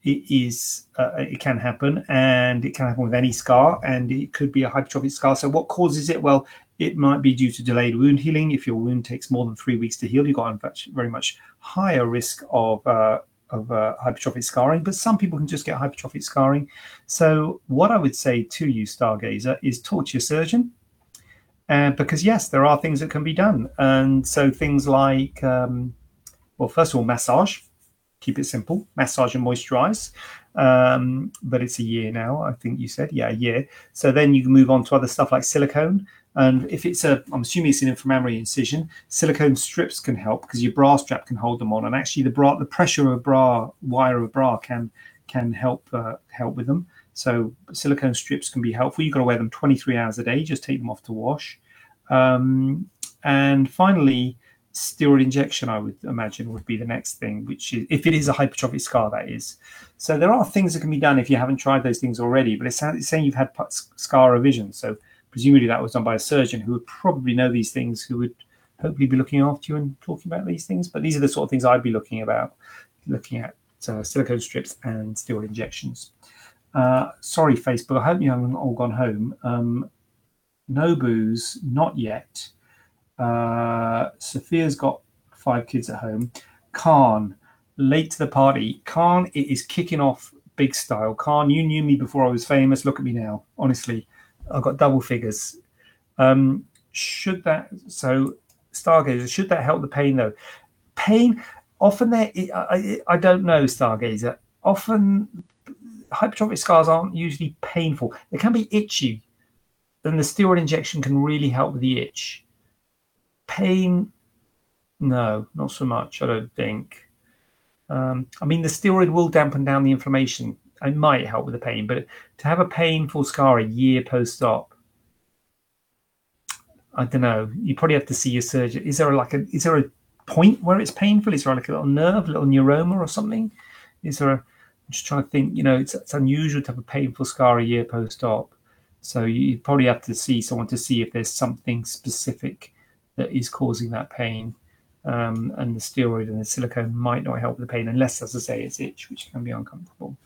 it is. It can happen, and it can happen with any scar, and it could be a hypertrophic scar. So what causes it? Well, it might be due to delayed wound healing. If your wound takes more than 3 weeks to heal, you've got a very much higher risk of hypertrophic scarring, but some people can just get hypertrophic scarring. So what I would say to you, Stargazer, is talk to your surgeon, because yes, there are things that can be done. And so things like, first of all, massage. Keep it simple. Massage and moisturize. But it's a year now, I think you said. Yeah, a year. So then you can move on to other stuff like silicone. And if I'm assuming it's an inflammatory incision, silicone strips can help, because your bra strap can hold them on. And actually the pressure of a bra, wire of a bra can help with them. So silicone strips can be helpful. You've got to wear them 23 hours a day. Just take them off to wash. And finally, steroid injection, I would imagine, would be the next thing, which is, if it is a hypertrophic scar, that is. So there are things that can be done if you haven't tried those things already, but it's saying you've had scar revision. So presumably that was done by a surgeon who would probably know these things, who would hopefully be looking after you and talking about these things. But these are the sort of things I'd be looking at silicone strips and steroid injections. Sorry, Facebook. I hope you haven't all gone home. No booze, not yet. Sophia's got 5 kids at home. Khan, late to the party. Khan, it is kicking off big style. Khan, you knew me before I was famous. Look at me now. Honestly, I've got double figures. Stargazer, should that help the pain though? Pain, often there, I don't know, Stargazer. Often hypertrophic scars aren't usually painful. They can be itchy. Then the steroid injection can really help with the itch. Pain, no, not so much, I don't think. I mean, the steroid will dampen down the inflammation. It might help with the pain, but to have a painful scar a year post-op, I don't know. You probably have to see your surgeon. Is there a point where it's painful? Is there like a little nerve, a little neuroma or something? I'm just trying to think. You know, it's unusual to have a painful scar a year post-op. So you probably have to see someone to see if there's something specific that is causing that pain. And the steroid and the silicone might not help the pain unless, as I say, it's itch, which can be uncomfortable.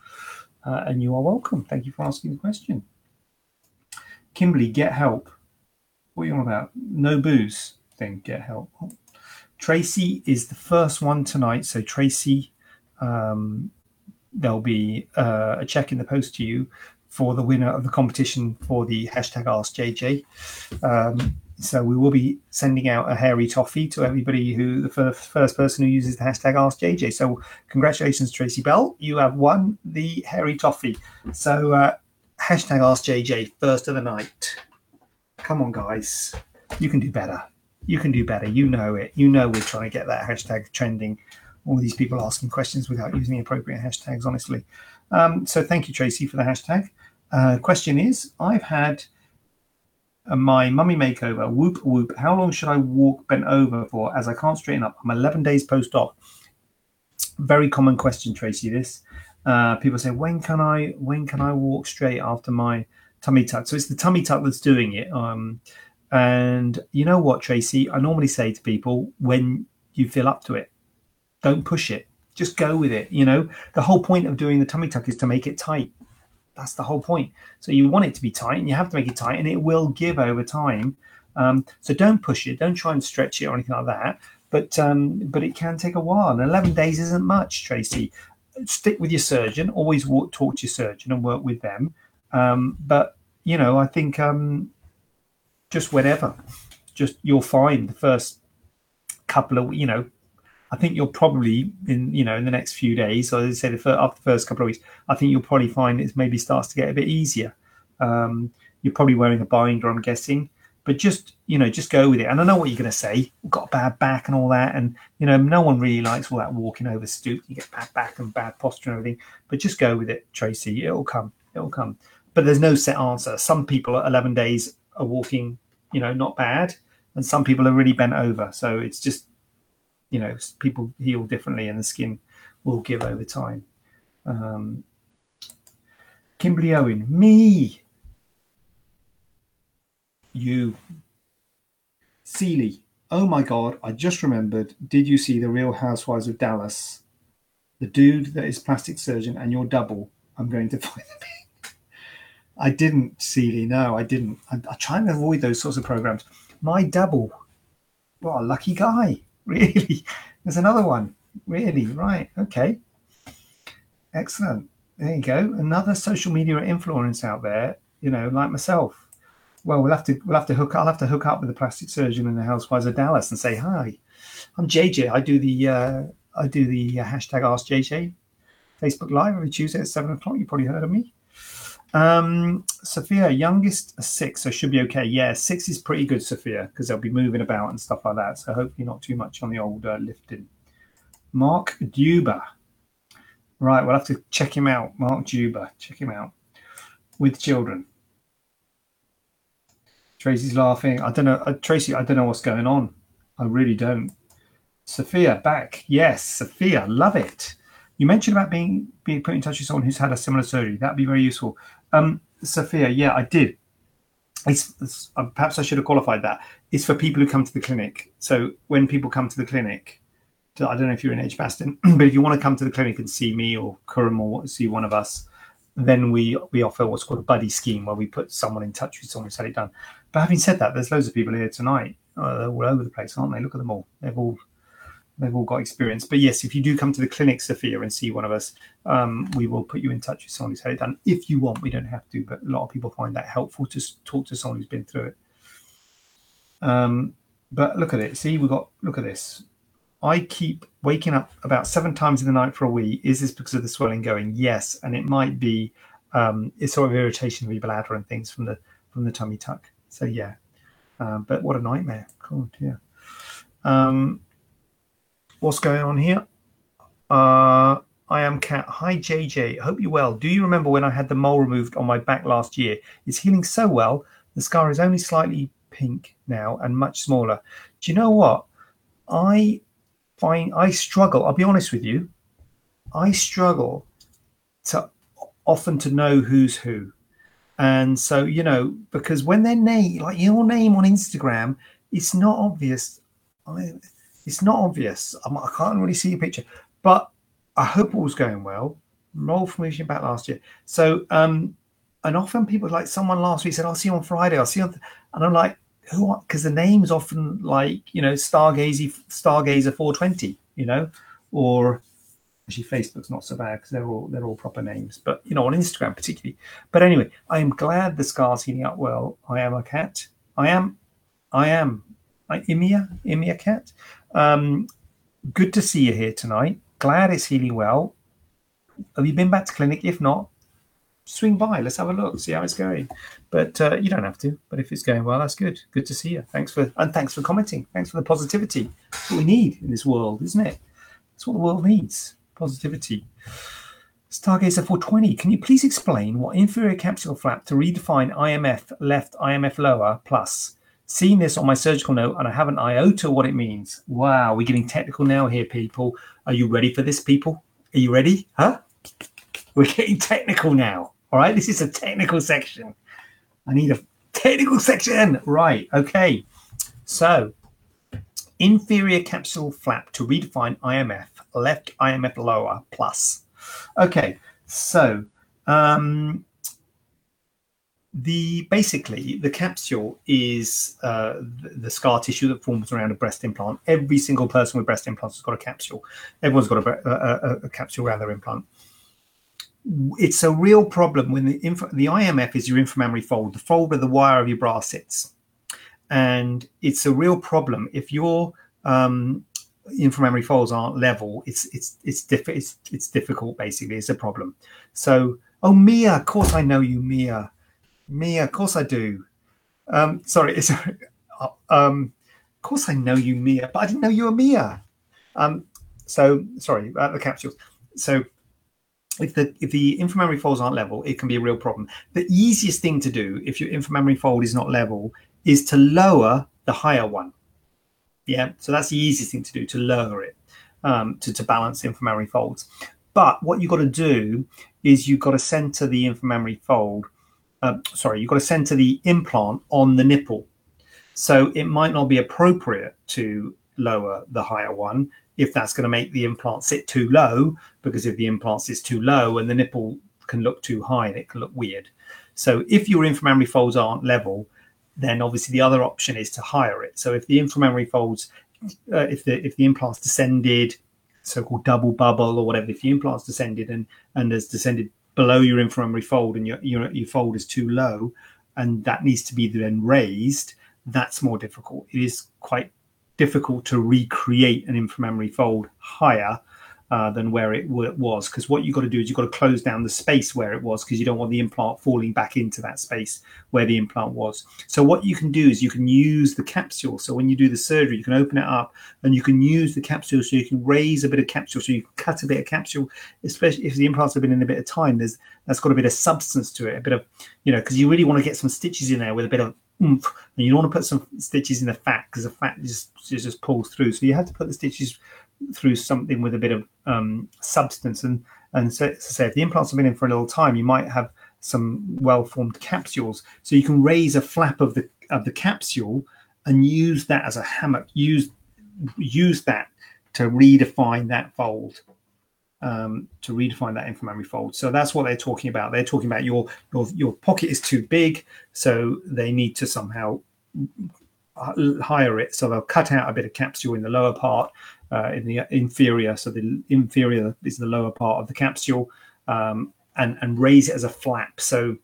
And you are welcome. Thank you for asking the question. Kimberly, get help. What are you on about? No booze thing, get help. Tracy is the first one tonight. So Tracy, there'll be a check in the post to you for the winner of the competition for the hashtag AskJJ. So we will be sending out a hairy toffee to everybody the first person who uses the hashtag AskJJ. So congratulations, Tracy Bell. You have won the hairy toffee. So hashtag AskJJ, first of the night. Come on, guys. You can do better. You can do better. You know it. You know we're trying to get that hashtag trending. All these people asking questions without using appropriate hashtags, honestly. So thank you, Tracy, for the hashtag. Question is, I've had my mummy makeover. Whoop, whoop. How long should I walk bent over for as I can't straighten up? I'm 11 days post-op. Very common question, Tracy, this. People say, when can I walk straight after my tummy tuck? So it's the tummy tuck that's doing it. And you know what, Tracy? I normally say to people, when you feel up to it, don't push it. Just go with it. You know, the whole point of doing the tummy tuck is to make it tight. That's the whole point. So you want it to be tight and you have to make it tight and it will give over time. So don't push it. Don't try and stretch it or anything like that. But it can take a while. And 11 days isn't much, Tracy. Stick with your surgeon. Always talk to your surgeon and work with them. But, you know, I think just whenever. Just you'll find the first couple of, you know, I think you'll probably in the next few days, or as I said, after the first couple of weeks, I think you'll probably find it maybe starts to get a bit easier. You're probably wearing a binder, I'm guessing, but just go with it. And I know what you're going to say. We've got a bad back and all that, and no one really likes all that walking over stoop. You get bad back and bad posture and everything. But just go with it, Tracy. It'll come. It'll come. But there's no set answer. Some people at 11 days are walking, not bad, and some people are really bent over. So it's just. People heal differently and the skin will give over time. Kimberly Owen, me. You. Seely, oh my God, I just remembered. Did you see The Real Housewives of Dallas? The dude that is plastic surgeon and your double. I'm going to find him. I didn't, Seely. No, I didn't. I try and avoid those sorts of programs. My double. What a lucky guy. Really? There's another one. Really? Right. Okay. Excellent. There you go. Another social media influence out there, like myself. Well, I'll have to hook up with the plastic surgeon and the Housewives of Dallas and say, hi, I'm JJ. I do the hashtag AskJJ Facebook Live every Tuesday at 7:00. You probably heard of me. Sophia, youngest 6, so should be okay. Yeah, 6 is pretty good, Sophia, because they'll be moving about and stuff like that. So hopefully not too much on the old lifting. Mark Duba. Right, we'll have to check him out. Mark Duba, check him out. With children. Tracy's laughing. I don't know. Tracy, I don't know what's going on. I really don't. Sophia, back. Yes, Sophia, love it. You mentioned about being put in touch with someone who's had a similar surgery. That'd be very useful. Sophia, yeah, I did. Perhaps I should have qualified that. It's for people who come to the clinic. So when people come to the clinic, I don't know if you're in Edgbaston, but if you want to come to the clinic and see me or Kurum or see one of us, then we offer what's called a buddy scheme, where we put someone in touch with someone who's had it done. But having said that, there's loads of people here tonight. They're all over the place, aren't they? Look at them all. They've all got experience. But yes, if you do come to the clinic, Sophia, and see one of us, we will put you in touch with someone who's had it done. If you want, we don't have to, but a lot of people find that helpful to talk to someone who's been through it. But look at it. See, look at this. I keep waking up about 7 times in the night for a wee. Is this because of the swelling going? Yes, and it might be it's sort of irritation of your bladder and things from the tummy tuck. So yeah, but what a nightmare! God, yeah. What's going on here? I am Kat. Hi JJ. Hope you're well. Do you remember when I had the mole removed on my back last year? It's healing so well. The scar is only slightly pink now and much smaller. Do you know what? I struggle. I'll be honest with you. I struggle to know who's who. And so, you know, because when their name, like your name on Instagram, it's not obvious. I can't really see your picture, but I hope all's going well. Mole formation back last year. So, and often people, like someone last week said, I'll see you on Friday. I'll see you on, and I'm like, who? Because the name's often like, you know, Stargazer 420, you know, or actually Facebook's not so bad because they're all proper names, but you know, on Instagram particularly. But anyway, I am glad the scar's healing up well. I am a cat. I am Mia cat. Good to see you here tonight. Glad it's healing well. Have you been back to clinic? If not, swing by. Let's have a look, see how it's going. But you don't have to. But if it's going well, that's good. Good to see you. Thanks for commenting. Thanks for the positivity. That's what we need in this world, isn't it? That's what the world needs. Positivity. Stargazer 420. Can you please explain what inferior capsule flap to redefine IMF left, IMF lower plus? Seen this on my surgical note, and I have an iota what it means. Wow, we're getting technical now here, people. Are you ready for this, people? Are you ready? Huh? We're getting technical now. All right, this is a technical section. I need a technical section. Right, okay. So, inferior capsule flap to redefine IMF, left IMF lower plus. Okay, so basically the capsule is the scar tissue that forms around a breast implant. Every single person with breast implants has got a capsule. Everyone's got a capsule around their implant. It's a real problem when the IMF is your inframammary fold, the fold of the wire of your bra sits. And it's a real problem if your inframammary folds aren't level. It's difficult, basically. It's a problem. So, oh, Mia, of course I know you, Mia. Mia, of course I do. Of course I know you, Mia, but I didn't know you were Mia. So, sorry about the capsules. So, if the inframammary folds aren't level, it can be a real problem. The easiest thing to do if your inframammary fold is not level is to lower the higher one. Yeah, so that's the easiest thing to do, to lower it, to balance inframammary folds. But what you've got to do is you've got to center the inframammary fold. You've got to center the implant on the nipple. So it might not be appropriate to lower the higher one if that's going to make the implant sit too low, because if the implant sits too low and the nipple can look too high, and it can look weird. So if your inframammary folds aren't level, then obviously the other option is to higher it. So if the inframammary folds, if the implant's descended, so-called double bubble or whatever, if the implant's descended and has descended below your inframammary fold and your fold is too low, and that needs to be then raised, that's more difficult. It is quite difficult to recreate an inframammary fold higher than where it was, because what you've got to do is you've got to close down the space where it was, because you don't want the implant falling back into that space where the implant was. So what you can do is you can use the capsule. So when you do the surgery, you can open it up and you can use the capsule, so you can raise a bit of capsule, so you can cut a bit of capsule, especially if the implants have been in a bit of time. That's got a bit of substance to it, a bit of, you know, because you really want to get some stitches in there with a bit of oomph, and you don't want to put some stitches in the fat, because the fat just pulls through. So you have to put the stitches through something with a bit of substance, and so to say, if the implants have been in for a little time, you might have some well-formed capsules. So you can raise a flap of the capsule and use that as a hammock. Use that to redefine that fold. to redefine that inflammatory fold. So that's what they're talking about. They're talking about your pocket is too big, so they need to somehow higher it. So they'll cut out a bit of capsule in the lower part, in the inferior. So the inferior is the lower part of the capsule, and raise it as a flap. So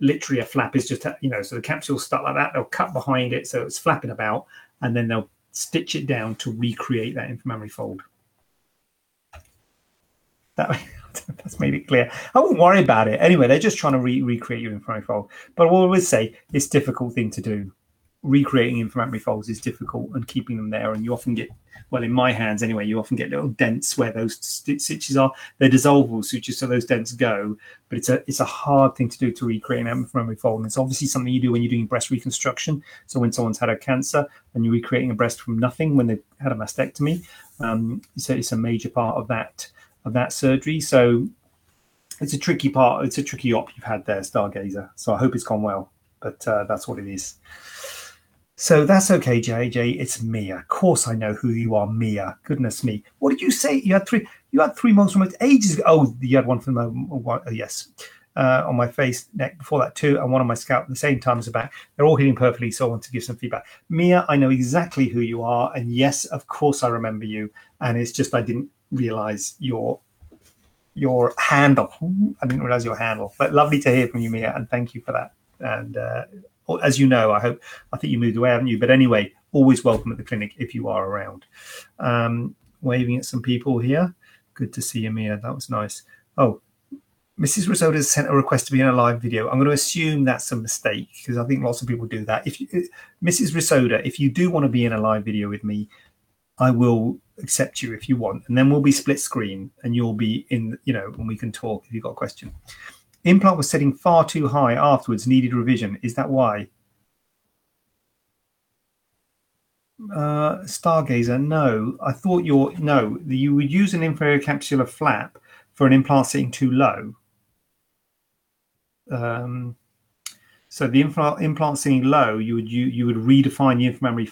literally a flap is just, so the capsule's stuck like that. They'll cut behind it, so it's flapping about, and then they'll stitch it down to recreate that inflammatory fold. That's made it clear. I wouldn't worry about it. Anyway, they're just trying to recreate your inflammatory fold. But what I would say, it's a difficult thing to do. Recreating inflammatory folds is difficult, and keeping them there. And you often get, well, in my hands anyway, you often get little dents where those stitches are. They're dissolvable sutures, so those dents go. But it's a hard thing to do, to recreate an inflammatory fold. And it's obviously something you do when you're doing breast reconstruction. So when someone's had a cancer and you're recreating a breast from nothing when they've had a mastectomy, so it's a major part of that surgery. So it's a tricky part. It's a tricky op you've had there, Stargazer. So I hope it's gone well. But that's what it is. So that's okay, JJ. It's Mia. Of course, I know who you are, Mia. Goodness me. What did you say? You had three months from it ages ago. Oh, you had one from the moment. Yes, on my face, neck before that too, and one on my scalp at the same time as the back. They're all hitting perfectly. So I want to give some feedback. Mia, I know exactly who you are, and yes, of course, I remember you. And it's just I didn't realize your handle. I didn't realize your handle. But lovely to hear from you, Mia, and thank you for that. And as you know, I think you moved away, haven't you? But anyway, always welcome at the clinic if you are around. Waving at some people here. Good to see you, Mia. That was nice. Oh, Mrs. Rosoda has sent a request to be in a live video. I'm going to assume that's a mistake, because I think lots of people do that. Mrs. Rosoda, if you do want to be in a live video with me, I will accept you if you want. And then we'll be split screen and you'll be in, and we can talk if you've got a question. Implant was setting far too high afterwards, needed revision. Is that why? Stargazer, no. I thought you would use an inferior capsular flap for an implant sitting too low. So the implant sitting low, you would redefine the inflammatory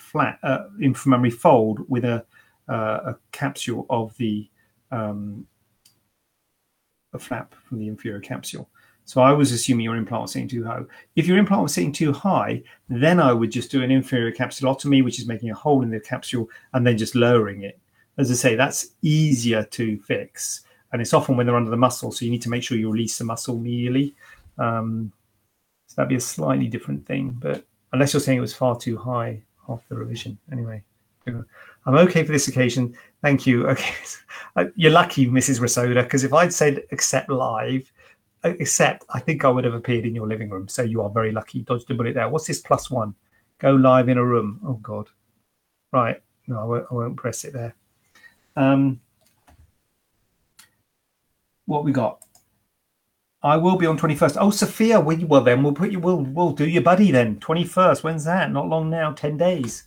inflammatory fold with a capsule of the a flap from the inferior capsule. So I was assuming your implant was sitting too high. If your implant was sitting too high, then I would just do an inferior capsulotomy, which is making a hole in the capsule and then just lowering it. As I say, that's easier to fix. And it's often when they're under the muscle, so you need to make sure you release the muscle medially. So that'd be a slightly different thing. But unless you're saying it was far too high after the revision. Anyway, I'm okay for this occasion. Thank you. Okay, you're lucky, Mrs. Rosoda, because if I'd said accept live, I think I would have appeared in your living room. So you are very lucky. Dodged a bullet there. What's this +1? Go live in a room. Oh, God. Right. No, I won't press it there. What we got? I will be on 21st. Oh, Sophia, we'll put you. We'll do your buddy then. 21st. When's that? Not long now. 10 days.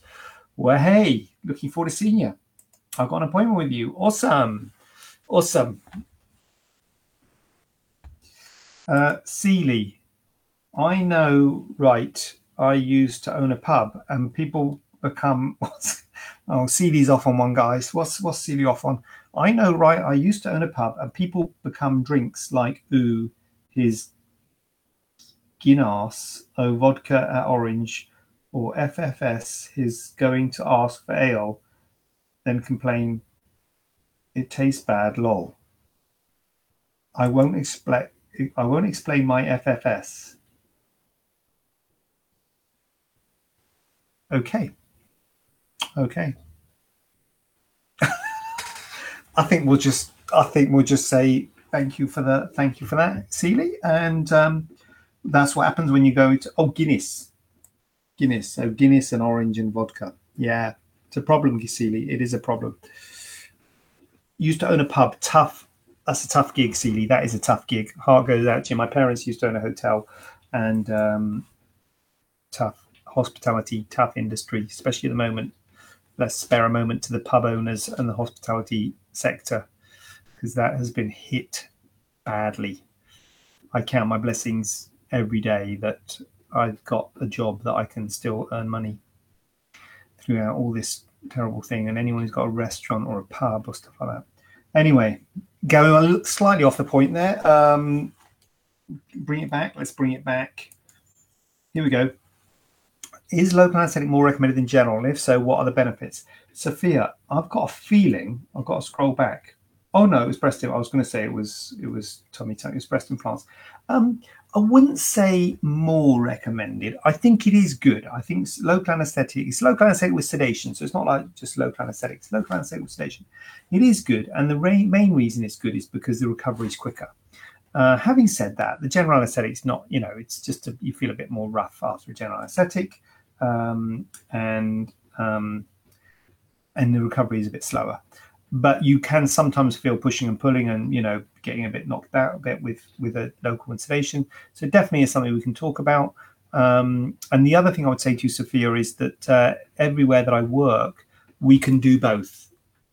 Well, hey, looking forward to seeing you. I've got an appointment with you. Awesome. Seely, I know, right? I used to own a pub, and people become. Oh, Seely's off on one, guys. What's Seely off on? I know, right? I used to own a pub, and people become drinks like ooh, his Guinness, oh vodka at Orange, or FFS, his going to ask for ale, then complain it tastes bad, lol. I won't explain my FFS. Okay. I think we'll just say thank you for that, Seely, and that's what happens when you go to Guinness. So Guinness and orange and vodka. Yeah, it's a problem, Seely. It is a problem. Used to own a pub. Tough. That's a tough gig, Seely. That is a tough gig. Heart goes out to you. My parents used to own a hotel, and tough hospitality, tough industry, especially at the moment. Let's spare a moment to the pub owners and the hospitality sector, because that has been hit badly. I count my blessings every day that I've got a job that I can still earn money throughout all this terrible thing, and anyone who's got a restaurant or a pub or stuff like that. Anyway, Going slightly off the point there. Bring it back. Let's bring it back. Here we go. Is local anesthetic more recommended than general? If so, what are the benefits? Sophia, I've got a feeling. I've got to scroll back. Oh no, it was breast implant. I was going to say it was tummy tuck. It was breast implants. I wouldn't say more recommended. I think it is good. I think local anesthetic. It's local anesthetic with sedation, so it's not like just local anesthetic. It's local anesthetic with sedation. It is good, and the main reason it's good is because the recovery is quicker. Having said that, the general anesthetic is not. You know, it's just you feel a bit more rough after a general anesthetic, and the recovery is a bit slower. But you can sometimes feel pushing and pulling and, you know, getting a bit knocked out a bit with a local sedation. So definitely is something we can talk about. And the other thing I would say to you, Sophia, is that everywhere that I work, we can do both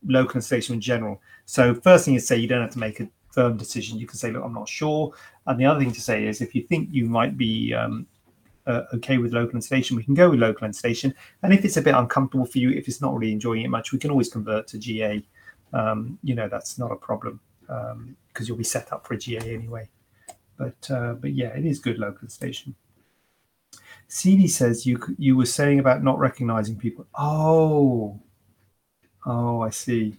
local sedation in general. So first thing is say you don't have to make a firm decision. You can say, look, I'm not sure. And the other thing to say is if you think you might be okay with local sedation, we can go with local sedation. And if it's a bit uncomfortable for you, if it's not really enjoying it much, we can always convert to GA. You know, that's not a problem because you'll be set up for a GA anyway. But yeah, it is good local sedation. Seely says you were saying about not recognizing people. Oh, I see.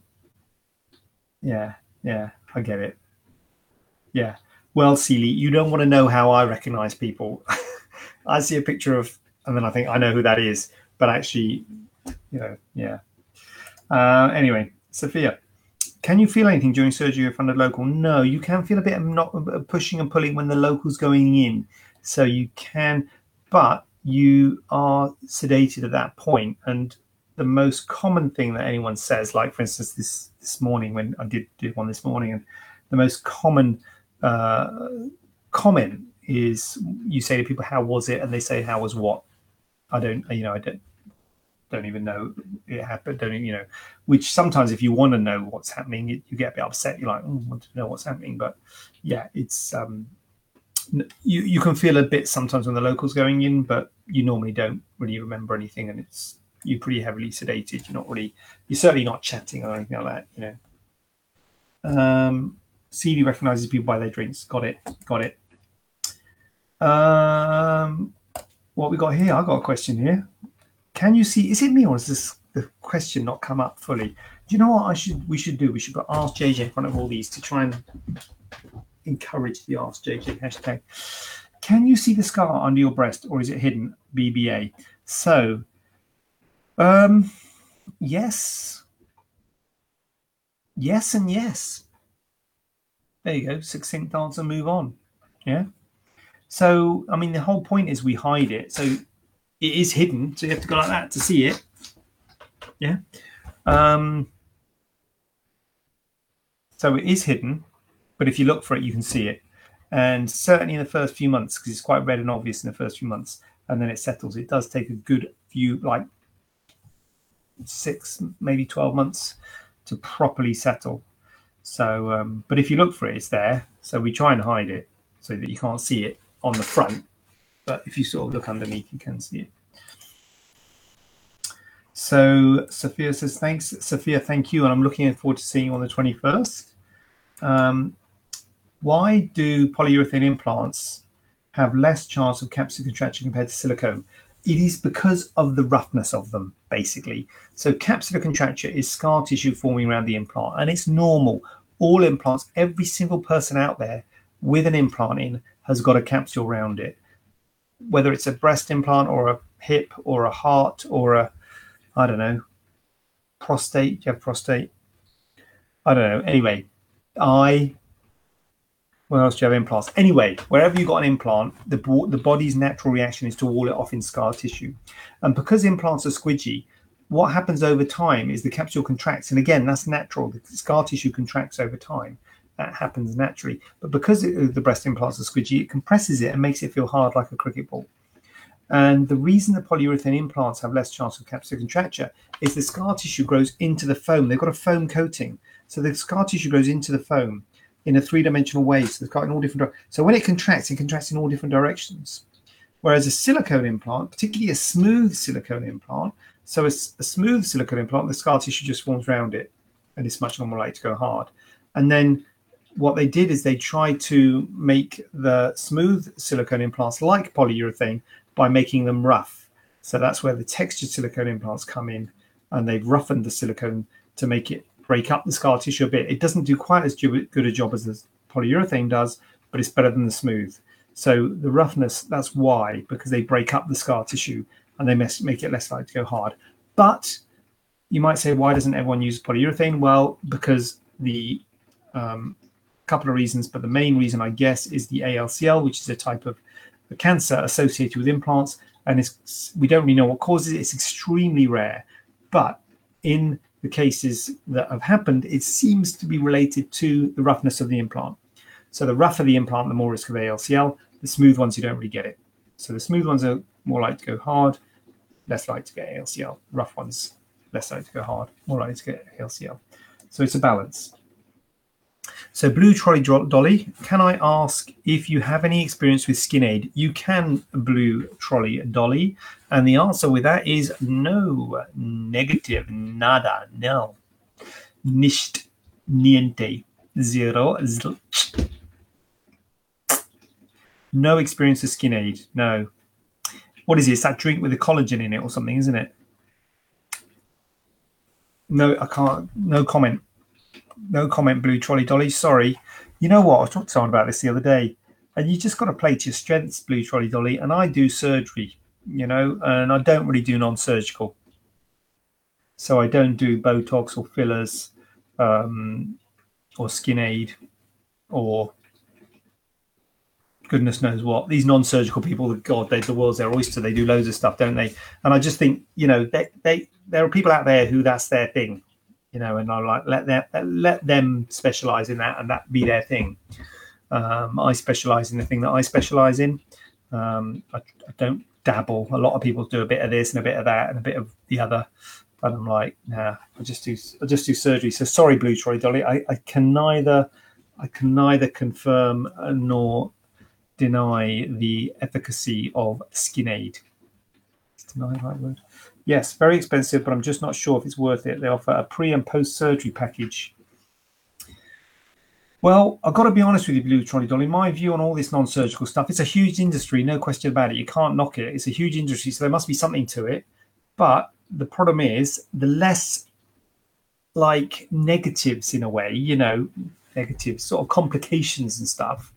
Yeah, I get it. Yeah. Well, Seely, you don't want to know how I recognize people. I see a picture of, and then I think I know who that is. But actually, you know, yeah. Anyway. Sophia, can you feel anything during surgery if under local? No, you can feel a bit of pushing and pulling when the local's going in. So you can, but you are sedated at that point. And the most common thing that anyone says, like, for instance, this morning when I did one this morning, and the most common comment is you say to people, how was it? And they say, how was what? I don't even know it happened, which sometimes if you want to know what's happening, you get a bit upset. You're like, I want to know what's happening. But yeah, it's you can feel a bit sometimes when the local's going in, but you normally don't really remember anything. And you're pretty heavily sedated. You're certainly not chatting or anything like that, CD recognizes people by their drinks. Got it. What we got here? I got a question here. Can you see? Is it me, or is the question not come up fully? Do you know what we should do? We should ask JJ in front of all these to try and encourage the Ask JJ hashtag. Can you see the scar under your breast, or is it hidden? BBA. So, yes, and yes. There you go. Succinct answer. Move on. Yeah. So, I mean, the whole point is we hide it. So. It is hidden, so you have to go like that to see it. Yeah. So it is hidden, but if you look for it, you can see it. And certainly in the first few months, because it's quite red and obvious in the first few months, and then it settles. It does take a good few, like 6, maybe 12 months to properly settle. So, but if you look for it, it's there. So we try and hide it so that you can't see it on the front. But if you sort of look underneath, you can see it. So Sophia says, thanks. Sophia, thank you. And I'm looking forward to seeing you on the 21st. Why do polyurethane implants have less chance of capsular contracture compared to silicone? It is because of the roughness of them, basically. So capsular contracture is scar tissue forming around the implant. And it's normal. All implants, every single person out there with an implant in has got a capsule around it. Whether it's a breast implant or a hip or a heart or prostate. Do you have prostate? I don't know. Anyway, where else do you have implants? Anyway, wherever you've got an implant, the body's natural reaction is to wall it off in scar tissue. And because implants are squidgy, what happens over time is the capsule contracts. And again, that's natural. The scar tissue contracts over time. That happens naturally. But because the breast implants are squidgy, it compresses it and makes it feel hard like a cricket ball. And the reason the polyurethane implants have less chance of capsular contracture is the scar tissue grows into the foam. They've got a foam coating. So the scar tissue grows into the foam in a three-dimensional way. So it's got in all different directions. So when it contracts in all different directions. Whereas a silicone implant, particularly a smooth silicone implant, so a smooth silicone implant, the scar tissue just forms around it. And it's much more likely to go hard. And then what they did is they tried to make the smooth silicone implants like polyurethane by making them rough. So that's where the textured silicone implants come in, and they've roughened the silicone to make it break up the scar tissue a bit. It doesn't do quite as good a job as the polyurethane does, but it's better than the smooth. So the roughness, that's why, because they break up the scar tissue and they make it less likely to go hard. But you might say, why doesn't everyone use polyurethane? Well, because the couple of reasons, but the main reason, I guess, is the ALCL, which is a type of cancer associated with implants. And we don't really know what causes it. It's extremely rare. But in the cases that have happened, it seems to be related to the roughness of the implant. So the rougher the implant, the more risk of ALCL. The smooth ones, you don't really get it. So the smooth ones are more likely to go hard, less likely to get ALCL. Rough ones, less likely to go hard, more likely to get ALCL. So it's a balance. So Blue Trolley Dolly, can I ask if you have any experience with Skinade? You can, Blue Trolley Dolly. And the answer with that is no. Negative. Nada. No. Nicht. Niente. Zero. No experience with Skinade. No. What is it? It's that drink with the collagen in it or something, isn't it? No, I can't. No comment. No comment, Blue Trolley Dolly. Sorry. You know what? I talked to someone about this the other day. And you just got to play to your strengths, Blue Trolley Dolly. And I do surgery, you know, and I don't really do non-surgical. So I don't do Botox or fillers or Skinade or goodness knows what. These non-surgical people, God, they're the world's their oyster. They do loads of stuff, don't they? And I just think, you know, there are people out there who that's their thing. You know, and I like let them specialize in that and that be their thing. I specialize in the thing that I specialize in. I don't dabble. A lot of people do a bit of this and a bit of that and a bit of the other. And I'm like, nah, I just do surgery. So sorry, Blue Trolley Dolly. I can neither confirm nor deny the efficacy of Skinade. Is deny the right word? Yes, very expensive, but I'm just not sure if it's worth it. They offer a pre- and post-surgery package. Well, I've got to be honest with you, Blue Trolley Dolly. My view on all this non-surgical stuff, it's a huge industry, no question about it. You can't knock it. It's a huge industry, so there must be something to it. But the problem is the less, like, negatives in a way, you know, negatives, sort of complications and stuff,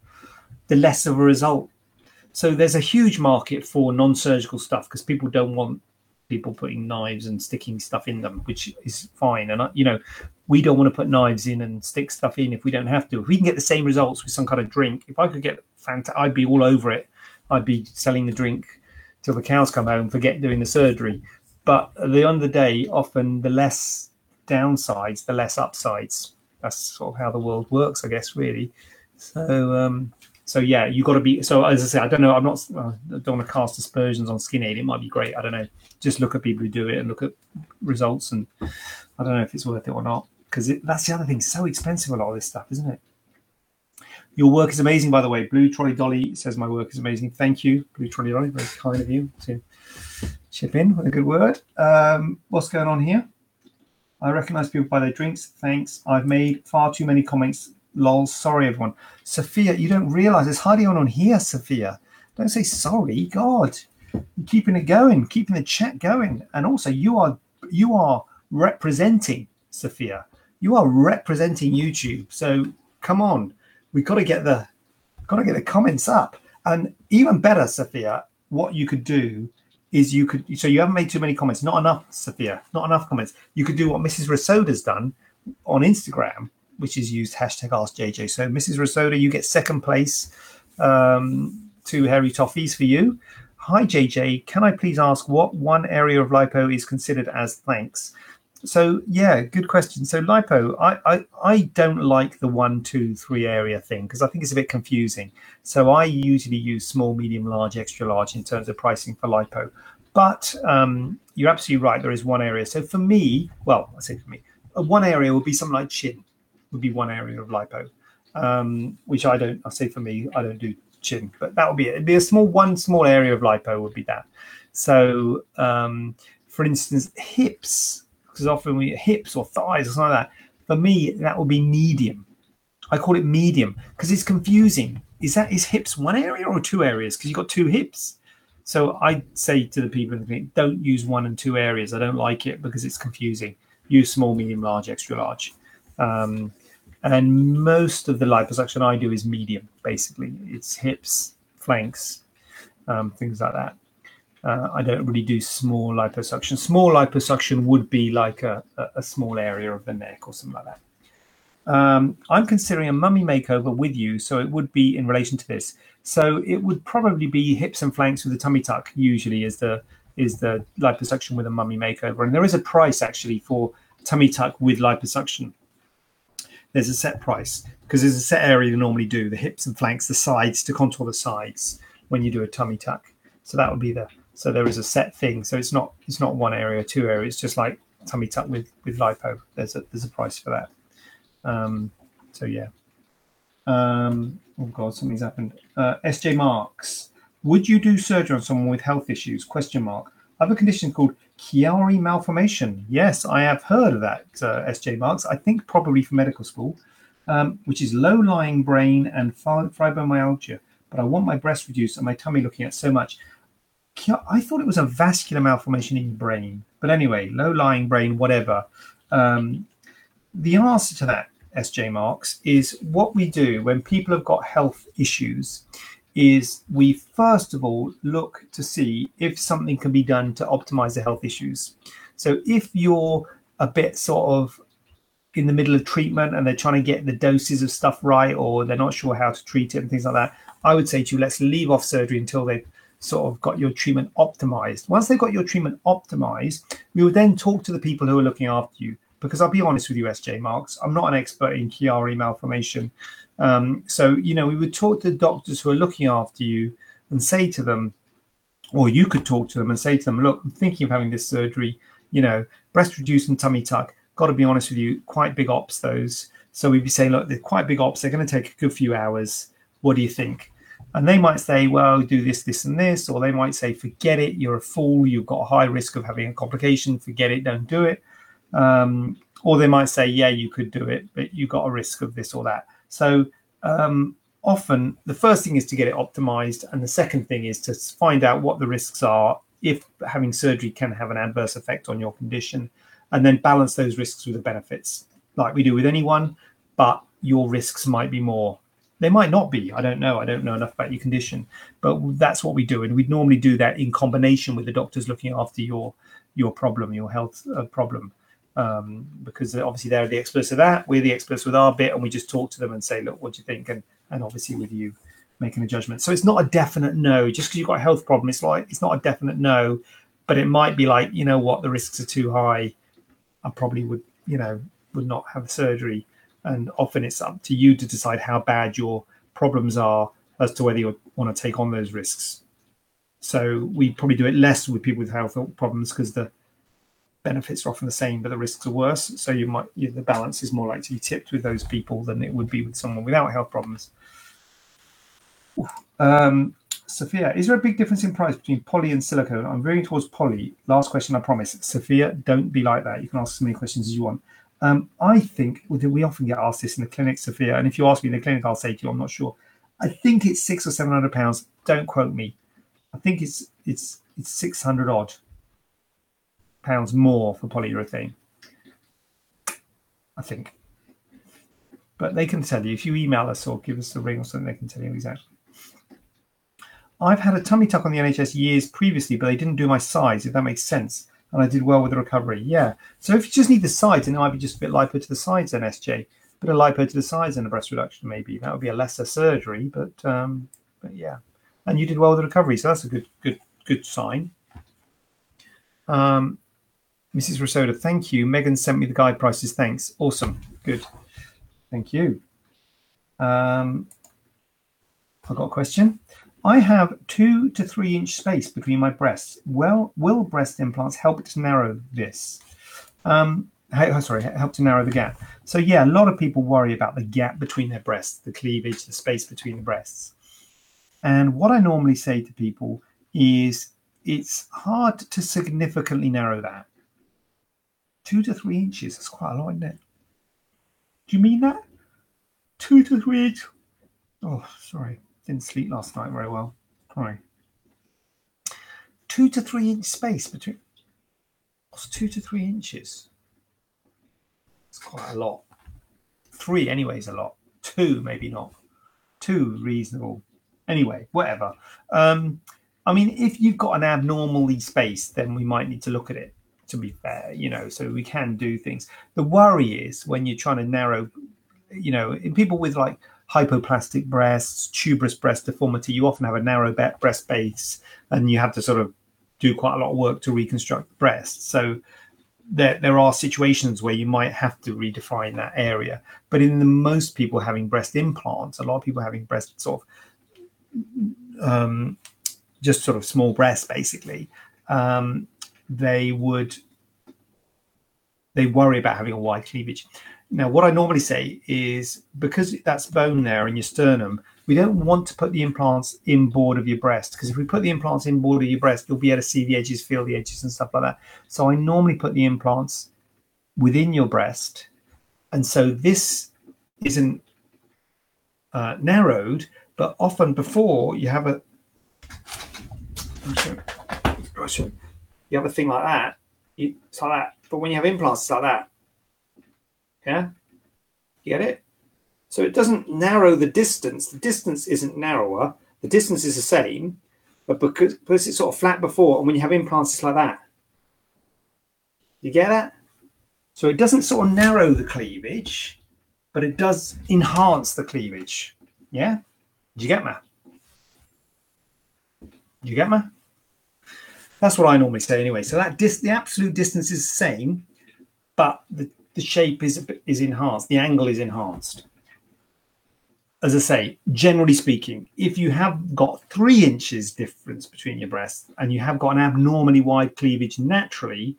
the less of a result. So there's a huge market for non-surgical stuff because people don't want people putting knives and sticking stuff in them, which is fine. And, you know, we don't want to put knives in and stick stuff in if we don't have to. If we can get the same results with some kind of drink, if I could get Fanta, I'd be all over it. I'd be selling the drink till the cows come home, forget doing the surgery. But at the end of the day, often the less downsides, the less upsides. That's sort of how the world works, I guess, really. So yeah, you got to be. So as I say, I don't know. I don't want to cast aspersions on Skinade. It might be great. I don't know. Just look at people who do it and look at results, and I don't know if it's worth it or not. Because that's the other thing. So expensive, a lot of this stuff, isn't it? Your work is amazing, by the way. Blue Trolley Dolly says my work is amazing. Thank you, Blue Trolley Dolly. Very kind of you to chip in with a good word. What's going on here? I recognise people by their drinks. Thanks. I've made far too many comments. Lol, sorry everyone. Sophia, you don't realize there's hardly anyone on here, Sophia. Don't say sorry, God. You're keeping it going, keeping the chat going. And also you are representing, Sophia. You are representing YouTube. So come on. We've got to get the comments up. And even better, Sophia, what you could do is so you haven't made too many comments. Not enough, Sophia. Not enough comments. You could do what Mrs. Rosoda's done on Instagram, which is used #AskJJ. So Mrs. Rosoda, you get second place, 2 hairy toffees for you. Hi, JJ. Can I please ask what one area of lipo is considered as thanks? So, yeah, good question. So lipo, I don't like the 1, 2, 3 area thing because I think it's a bit confusing. So I usually use small, medium, large, extra large in terms of pricing for lipo. But you're absolutely right. There is one area. So for me, one area would be something like chin. Would be one area of lipo, which I don't do chin, but that would be it. It'd be one small area of lipo would be that. So, for instance, hips, because often we hips or thighs or something like that. For me, that would be medium. I call it medium because it's confusing. Is that his hips one area or two areas? Because you've got two hips. So I say to the people in the clinic, don't use one and two areas. I don't like it because it's confusing. Use small, medium, large, extra large. And most of the liposuction I do is medium, basically. It's hips, flanks, things like that. I don't really do small liposuction. Small liposuction would be like a small area of the neck or something like that. I'm considering a mummy makeover with you, so it would be in relation to this. So it would probably be hips and flanks with a tummy tuck, usually, is the liposuction with a mummy makeover. And there is a price, actually, for tummy tuck with liposuction. There's a set price, because there's a set area you normally do, the hips and flanks, the sides, to contour the sides when you do a tummy tuck. So that would be so there is a set thing. So it's not one area or two areas, just like tummy tuck with lipo. There's a price for that. Oh god, something's happened. SJ Marks, would you do surgery on someone with health issues? ? I have a condition called Chiari malformation. Yes, I have heard of that. SJ Marks, I think probably from medical school, which is low-lying brain and fibromyalgia. But I want my breast reduced and my tummy looking at so much. I thought it was a vascular malformation in brain, but anyway, low-lying brain, whatever. The answer to that, SJ Marks, is what we do when people have got health issues is we first of all look to see if something can be done to optimize the health issues. So if you're a bit sort of in the middle of treatment and they're trying to get the doses of stuff right, or they're not sure how to treat it and things like that, I would say to you, let's leave off surgery until they've sort of got your treatment optimized. Once they've got your treatment optimized, we will then talk to the people who are looking after you. Because I'll be honest with you, SJ Marks, I'm not an expert in Chiari malformation. So, you know, we would talk to the doctors who are looking after you and say to them, or you could talk to them and say to them, look, I'm thinking of having this surgery, you know, breast reduced and tummy tuck. Got to be honest with you, quite big ops, those. So we'd be saying, look, they're quite big ops. They're going to take a good few hours. What do you think? And they might say, well, do this, this, and this. Or they might say, forget it. You're a fool. You've got a high risk of having a complication. Forget it. Don't do it. Or they might say, yeah, you could do it, but you got a risk of this or that. So often the first thing is to get it optimized. And the second thing is to find out what the risks are if having surgery can have an adverse effect on your condition, and then balance those risks with the benefits like we do with anyone. But your risks might be more. They might not be. I don't know. I don't know enough about your condition, but that's what we do. And we'd normally do that in combination with the doctors looking after your problem, your health problem. Because obviously they're the experts of that, we're the experts with our bit, and we just talk to them and say, look, what do you think? And obviously with you making a judgment. So it's not a definite no. Just because you've got a health problem, it's not a definite no, but it might be like, you know what, the risks are too high. I probably would not have surgery. And often it's up to you to decide how bad your problems are as to whether you want to take on those risks. So we probably do it less with people with health problems because the benefits are often the same, but the risks are worse. So the balance is more likely to be tipped with those people than it would be with someone without health problems. Sophia, is there a big difference in price between poly and silicone? I'm veering towards poly. Last question, I promise. Sophia, don't be like that. You can ask as many questions as you want. I think we often get asked this in the clinic, Sophia. And if you ask me in the clinic, I'll say to you, I'm not sure. I think it's £600 or £700. Don't quote me. I think it's 600 odd. Pounds more for polyurethane, I think. But they can tell you if you email us or give us a ring or something, they can tell you exactly. I've had a tummy tuck on the NHS years previously, but they didn't do my sides, if that makes sense. And I did well with the recovery. Yeah. So if you just need the sides, then it might be just a bit lipo to the sides then, SJ. A bit of lipo to the sides and a breast reduction, maybe. That would be a lesser surgery, but yeah. And you did well with the recovery, so that's a good sign. Mrs. Rosoda, thank you. Megan sent me the guide prices. Thanks. Awesome. Good. Thank you. I've got a question. I have 2 to 3 inch space between my breasts. Well, will breast implants help to narrow this? Help to narrow the gap. So yeah, a lot of people worry about the gap between their breasts, the cleavage, the space between the breasts. And what I normally say to people is it's hard to significantly narrow that. 2 to 3 inches, that's quite a lot, isn't it? Do you mean that? 2 to 3 weeks. Oh, sorry. Didn't sleep last night very well. Sorry. 2 to 3 inch space between. What's 2 to 3 inches? It's quite a lot. 3 anyways, a lot. 2 maybe not. 2 reasonable. Anyway, whatever. I mean, if you've got an abnormally spaced, then we might need to look at it, to be fair, you know, so we can do things. The worry is when you're trying to narrow, you know, in people with like hypoplastic breasts, tuberous breast deformity, you often have a narrow breast base and you have to sort of do quite a lot of work to reconstruct breasts. So there are situations where you might have to redefine that area. But in the most people having breast implants, a lot of people having breast sort of just sort of small breasts, basically, they worry about having a wide cleavage. Now, what I normally say is, because that's bone there in your sternum, we don't want to put the implants inboard of your breast, because if we put the implants inboard of your breast, you'll be able to see the edges, feel the edges and stuff like that. So I normally put the implants within your breast. And so this isn't narrowed, but often before you have a thing like that, it's like that. But when you have implants, it's like that. Yeah, get it? So it doesn't narrow the distance. The distance isn't narrower. The distance is the same, but because it's sort of flat before, and when you have implants, it's like that. You get that? So it doesn't sort of narrow the cleavage, but it does enhance the cleavage. Yeah? Do you get me? Do you get me? That's what I normally say anyway. So that the absolute distance is the same, but the shape is enhanced. The angle is enhanced. As I say, generally speaking, if you have got 3 inches difference between your breasts and you have got an abnormally wide cleavage naturally,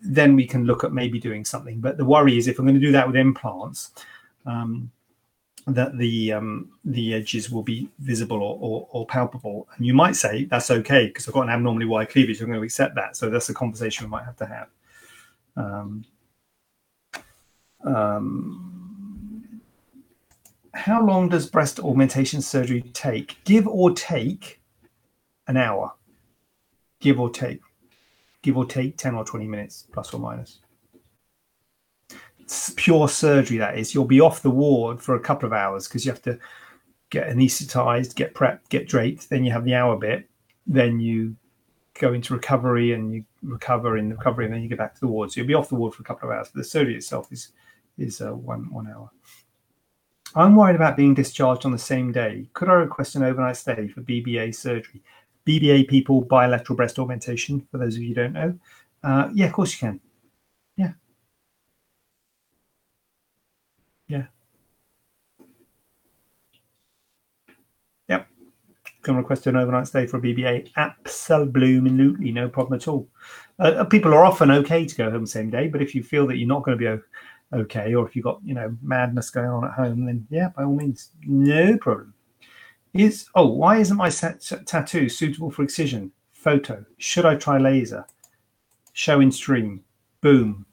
then we can look at maybe doing something. But the worry is if I'm going to do that with implants, that the edges will be visible or palpable. And you might say, that's okay, because I've got an abnormally wide cleavage, I'm going to accept that. So that's a conversation we might have to have. How long does breast augmentation surgery take? Give or take an hour. Give or take. Give or take 10 or 20 minutes, plus or minus. It's pure surgery, that is. You'll be off the ward for a couple of hours because you have to get anesthetized, get prepped, get draped. Then you have the hour bit. Then you go into recovery and you recover in the recovery, and then you get back to the ward. So you'll be off the ward for a couple of hours. But the surgery itself is 1 hour. I'm worried about being discharged on the same day. Could I request an overnight stay for BBA surgery? BBA people, bilateral breast augmentation, for those of you who don't know. Yeah, of course you can. Yeah. Yeah. Yep. Can request an overnight stay for a BBA. Absolutely, no problem at all. People are often okay to go home the same day, but if you feel that you're not going to be okay, or if you've got, you know, madness going on at home, then yeah, by all means, no problem. Why isn't my tattoo suitable for excision? Photo. Should I try laser? Show in stream. Boom.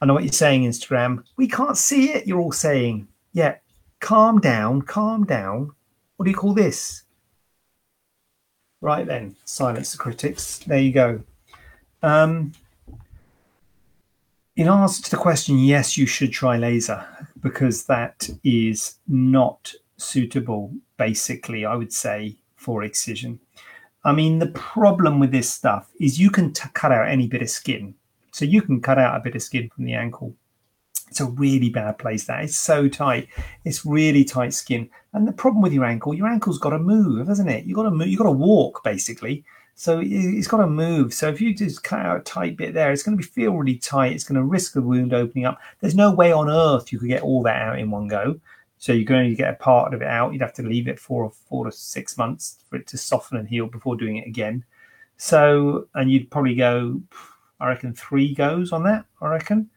I know what you're saying, Instagram. We can't see it, you're all saying. Yeah, calm down, calm down. What do you call this? Right then, silence the critics. There you go. In answer to the question, yes, you should try laser, because that is not suitable, basically, I would say, for excision. I mean, the problem with this stuff is you can cut out any bit of skin. So you can cut out a bit of skin from the ankle. It's a really bad place, that. It's so tight. It's really tight skin. And the problem with your ankle's got to move, hasn't it? You've got to move. You've got to walk, basically. So it's got to move. So if you just cut out a tight bit there, it's going to feel really tight. It's going to risk the wound opening up. There's no way on earth you could get all that out in one go. So you can only get a part of it out. You'd have to leave it for 4 to 6 months for it to soften and heal before doing it again. So, and you'd probably go, I reckon, 3 goes on that, I reckon.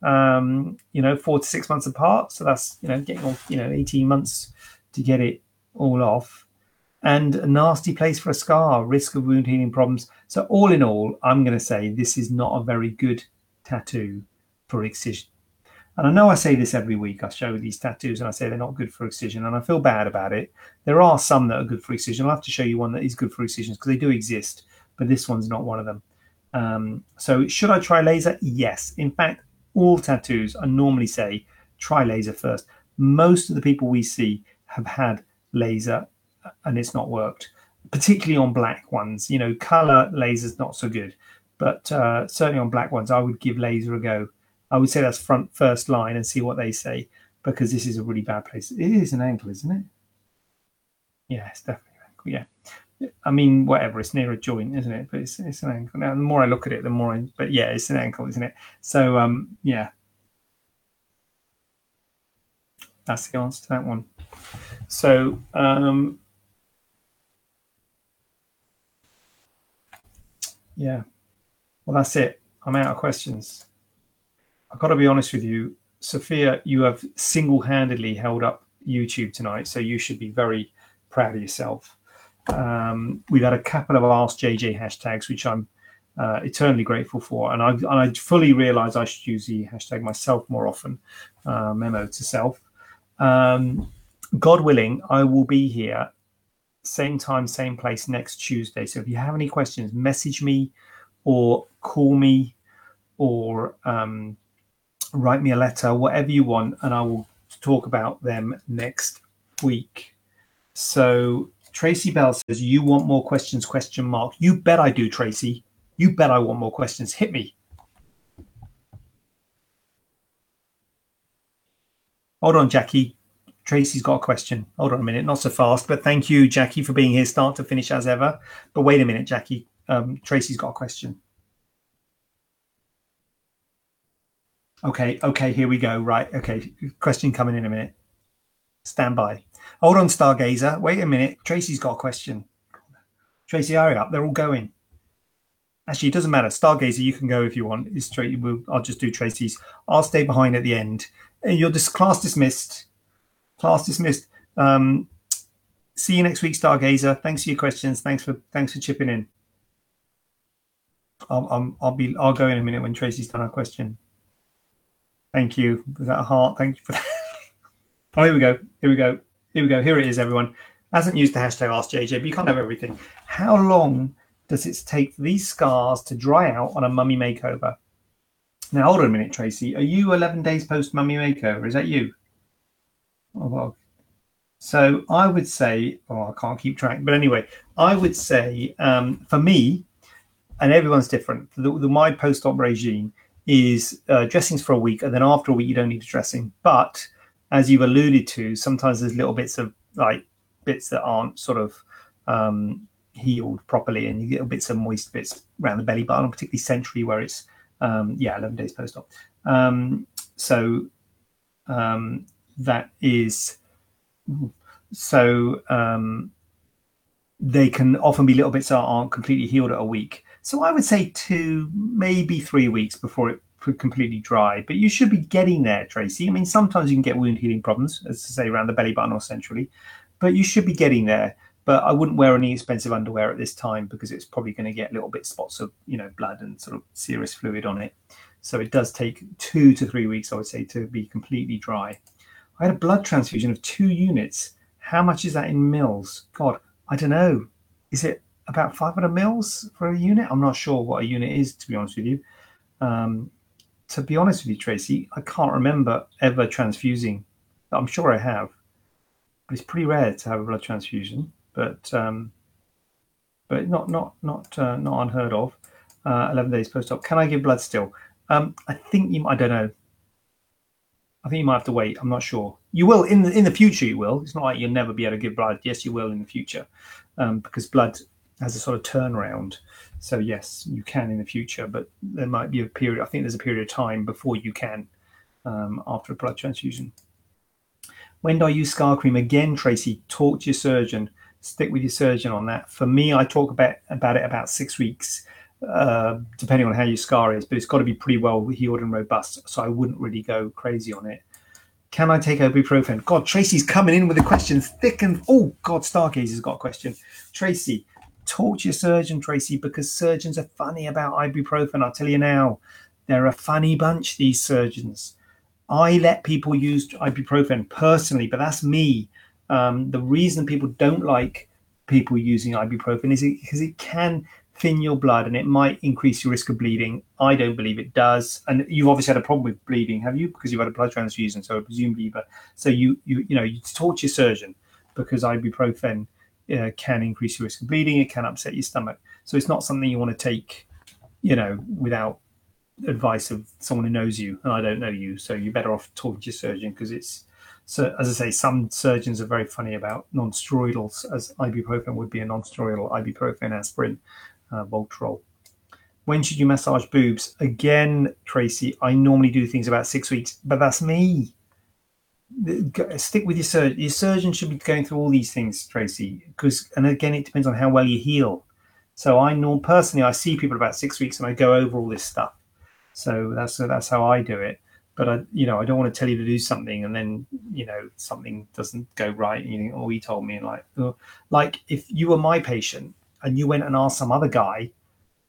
4 to 6 months apart. So that's, getting on, 18 months to get it all off. And a nasty place for a scar, risk of wound healing problems. So all in all, I'm going to say this is not a very good tattoo for excision. And I know I say this every week. I show these tattoos and I say they're not good for excision, and I feel bad about it. There are some that are good for excision. I'll have to show you one that is good for excisions because they do exist, but this one's not one of them. So should I try laser? Yes. In fact, all tattoos, I normally say try laser first. Most of the people we see have had laser and it's not worked, particularly on black ones. You know, color laser's not so good, but certainly on black ones, I would give laser a go. I would say that's first line and see what they say, because this is a really bad place. It is an ankle, isn't it? Yeah, it's definitely an ankle, yeah. I mean, whatever, it's near a joint, isn't it? But it's an ankle. Now, the more I look at it, the more I... But yeah, it's an ankle, isn't it? So, yeah. That's the answer to that one. So, yeah. Well, that's it. I'm out of questions. I've got to be honest with you, Sophia, you have single-handedly held up YouTube tonight, so you should be very proud of yourself. We've had a couple of Ask JJ hashtags, which I'm eternally grateful for, and I fully realize I should use the hashtag myself more often, memo to self. God willing, I will be here, same time, same place next Tuesday. So if you have any questions, message me or call me or... write me a letter, whatever you want, and I will talk about them next week. So Tracy Bell says, you want more questions, question mark. You bet I do, Tracy. You bet I want more questions. Hit me. Hold on, Jackie. Tracy's got a question. Hold on a minute. Not so fast, but thank you, Jackie, for being here, start to finish as ever. But wait a minute, Jackie. Tracy's got a question. Okay, here we go. Right, okay, question coming in a minute. Stand by. Hold on, Stargazer. Wait a minute. Tracy's got a question. Tracy, hurry up. They're all going. Actually, it doesn't matter. Stargazer, you can go if you want. It's straight. I'll just do Tracy's. I'll stay behind at the end. And you're just class dismissed. Class dismissed. See you next week, Stargazer. Thanks for your questions. Thanks for chipping in. I'll go in a minute when Tracy's done her question. Thank you. Was that a heart? Thank you for that. Oh, here we go. Here we go. Here we go. Here it is, everyone. Hasn't used the hashtag AskJJ, but you can't have everything. How long does it take for these scars to dry out on a mummy makeover? Now, hold on a minute, Tracy. Are you 11 days post mummy makeover? Is that you? Oh, well. So I would say, I can't keep track. But anyway, I would say for me, and everyone's different, my post-op regime is dressings for a week, and then after a week you don't need a dressing. But as you've alluded to, sometimes there's little bits of like bits that aren't sort of healed properly, and you get little bits of moist bits around the belly button, particularly centrally, where it's 11 days post-op. That is so they can often be little bits that aren't completely healed at a week. So I would say 2, maybe 3 weeks before it completely dry. But you should be getting there, Tracy. I mean, sometimes you can get wound healing problems, as to say, around the belly button or centrally. But you should be getting there. But I wouldn't wear any expensive underwear at this time because it's probably going to get little bit spots of, blood and sort of serous fluid on it. So it does take 2 to 3 weeks, I would say, to be completely dry. I had a blood transfusion of 2 units. How much is that in mils? God, I don't know. Is it about 500 mils for a unit? I'm not sure what a unit is, to be honest with you. To be honest with you, Tracy, I can't remember ever transfusing. I'm sure I have. But it's pretty rare to have a blood transfusion, but not unheard of. 11 days post-op. Can I give blood still? I think you. I don't know. I think you might have to wait. I'm not sure. You will in the future. You will. It's not like you'll never be able to give blood. Yes, you will in the future, because blood has a sort of turnaround. So yes, you can in the future, but there might be a period. I think there's a period of time before you can after a blood transfusion. When do I use scar cream? Again, Tracy, talk to your surgeon. Stick with your surgeon on that. For me, I talk about it about 6 weeks, depending on how your scar is, but it's got to be pretty well healed and robust. So I wouldn't really go crazy on it. Can I take ibuprofen? God, Tracy's coming in with a question thick and... Oh, God, Stargazer's got a question. Tracy, talk to your surgeon, Tracy, because surgeons are funny about ibuprofen. I'll tell you now, they're a funny bunch, these surgeons. I let people use ibuprofen personally, but that's me. The reason people don't like people using ibuprofen is because it can thin your blood and it might increase your risk of bleeding. I don't believe it does. And you've obviously had a problem with bleeding, have you? Because you've had a blood transfusion, so presumably, but so you know, you talk to your surgeon, because ibuprofen can increase your risk of bleeding. It can upset your stomach. So it's not something you want to take, you know, without advice of someone who knows you, and I don't know you. So you're better off talking to your surgeon, because it's, so as I say, some surgeons are very funny about non-steroidals, as ibuprofen would be a non-steroidal, ibuprofen, aspirin, Voltrol. When should you massage boobs? Again, Tracy, I normally do things about 6 weeks, but that's me. Stick with your surgeon. Your surgeon should be going through all these things, Tracy, because, and again, it depends on how well you heal. So I personally, I see people about 6 weeks and I go over all this stuff. So that's how I do it. But I don't want to tell you to do something and then, you know, something doesn't go right and you think, oh, he told me. And like if you were my patient and you went and asked some other guy,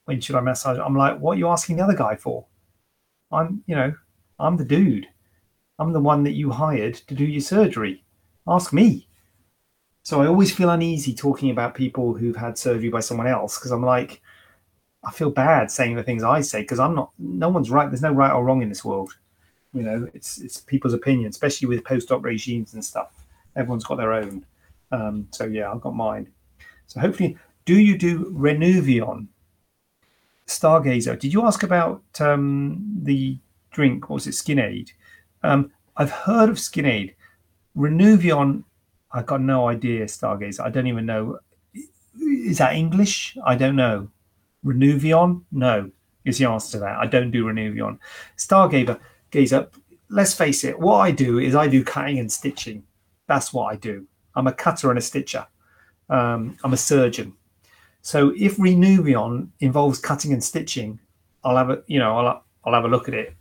when should I massage? I'm like, what are you asking the other guy for? I'm the dude. I'm the one that you hired to do your surgery. Ask me. So I always feel uneasy talking about people who've had surgery by someone else, because I'm like, I feel bad saying the things I say, because no one's right. There's no right or wrong in this world. You know, it's people's opinion, especially with post-op regimes and stuff. Everyone's got their own. So yeah, I've got mine. So hopefully, do you do Renuvion? Stargazer. Did you ask about the drink? What was it? Skinade. I've heard of Skinade. Renuvion, I've got no idea. Stargazer, I don't even know. Is that English? I don't know. Renuvion? No, is the answer to that. I don't do Renuvion. Stargazer, let's face it. What I do is I do cutting and stitching. That's what I do. I'm a cutter and a stitcher. I'm a surgeon. So if Renuvion involves cutting and stitching, I'll have a look at it.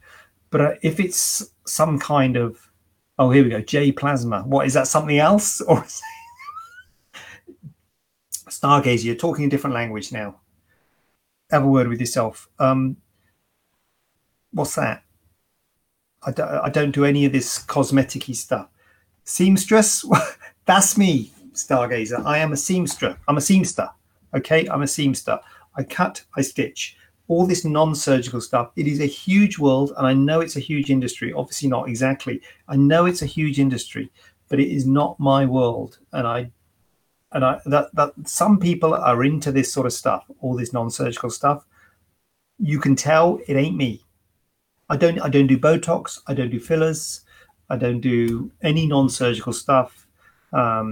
But if it's some kind of, oh, here we go, J Plasma. What is that? Something else? Or Stargazer, you're talking a different language now. Have a word with yourself. What's that? I don't do any of this cosmetic-y stuff. Seamstress? That's me, Stargazer. I am a seamstress. I'm a seamster. Okay, I'm a seamster. I cut, I stitch. All this non-surgical stuff, it is a huge world, and I know it's a huge industry. Obviously not exactly. I know it's a huge industry, but it is not my world. And some people are into this sort of stuff, all this non-surgical stuff. You can tell it ain't me. I don't do Botox. I don't do fillers. I don't do any non-surgical stuff. I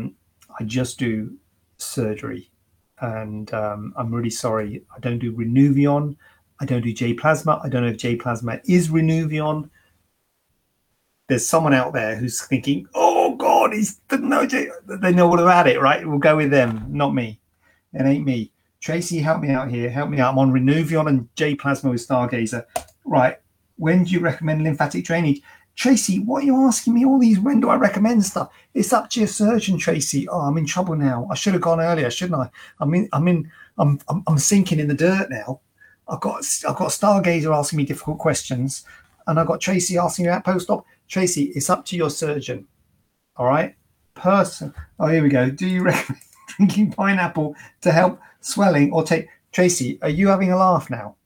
just do surgery. And I'm really sorry. I don't do Renuvion. I don't do J Plasma. I don't know if J Plasma is Renuvion. There's someone out there who's thinking, oh God, they know all about it, right? We'll go with them, not me. It ain't me. Tracy, help me out here. Help me out. I'm on Renuvion and J Plasma with Stargazer. Right. When do you recommend lymphatic drainage? Tracy, what are you asking me all these? When do I recommend stuff? It's up to your surgeon, Tracy. Oh, I'm in trouble now. I should have gone earlier, shouldn't I? I'm sinking in the dirt now. I've got Stargazer asking me difficult questions, and I've got Tracy asking me about post-op. Tracy, it's up to your surgeon. All right, person. Oh, here we go. Do you recommend drinking pineapple to help swelling or take? Tracy, are you having a laugh now?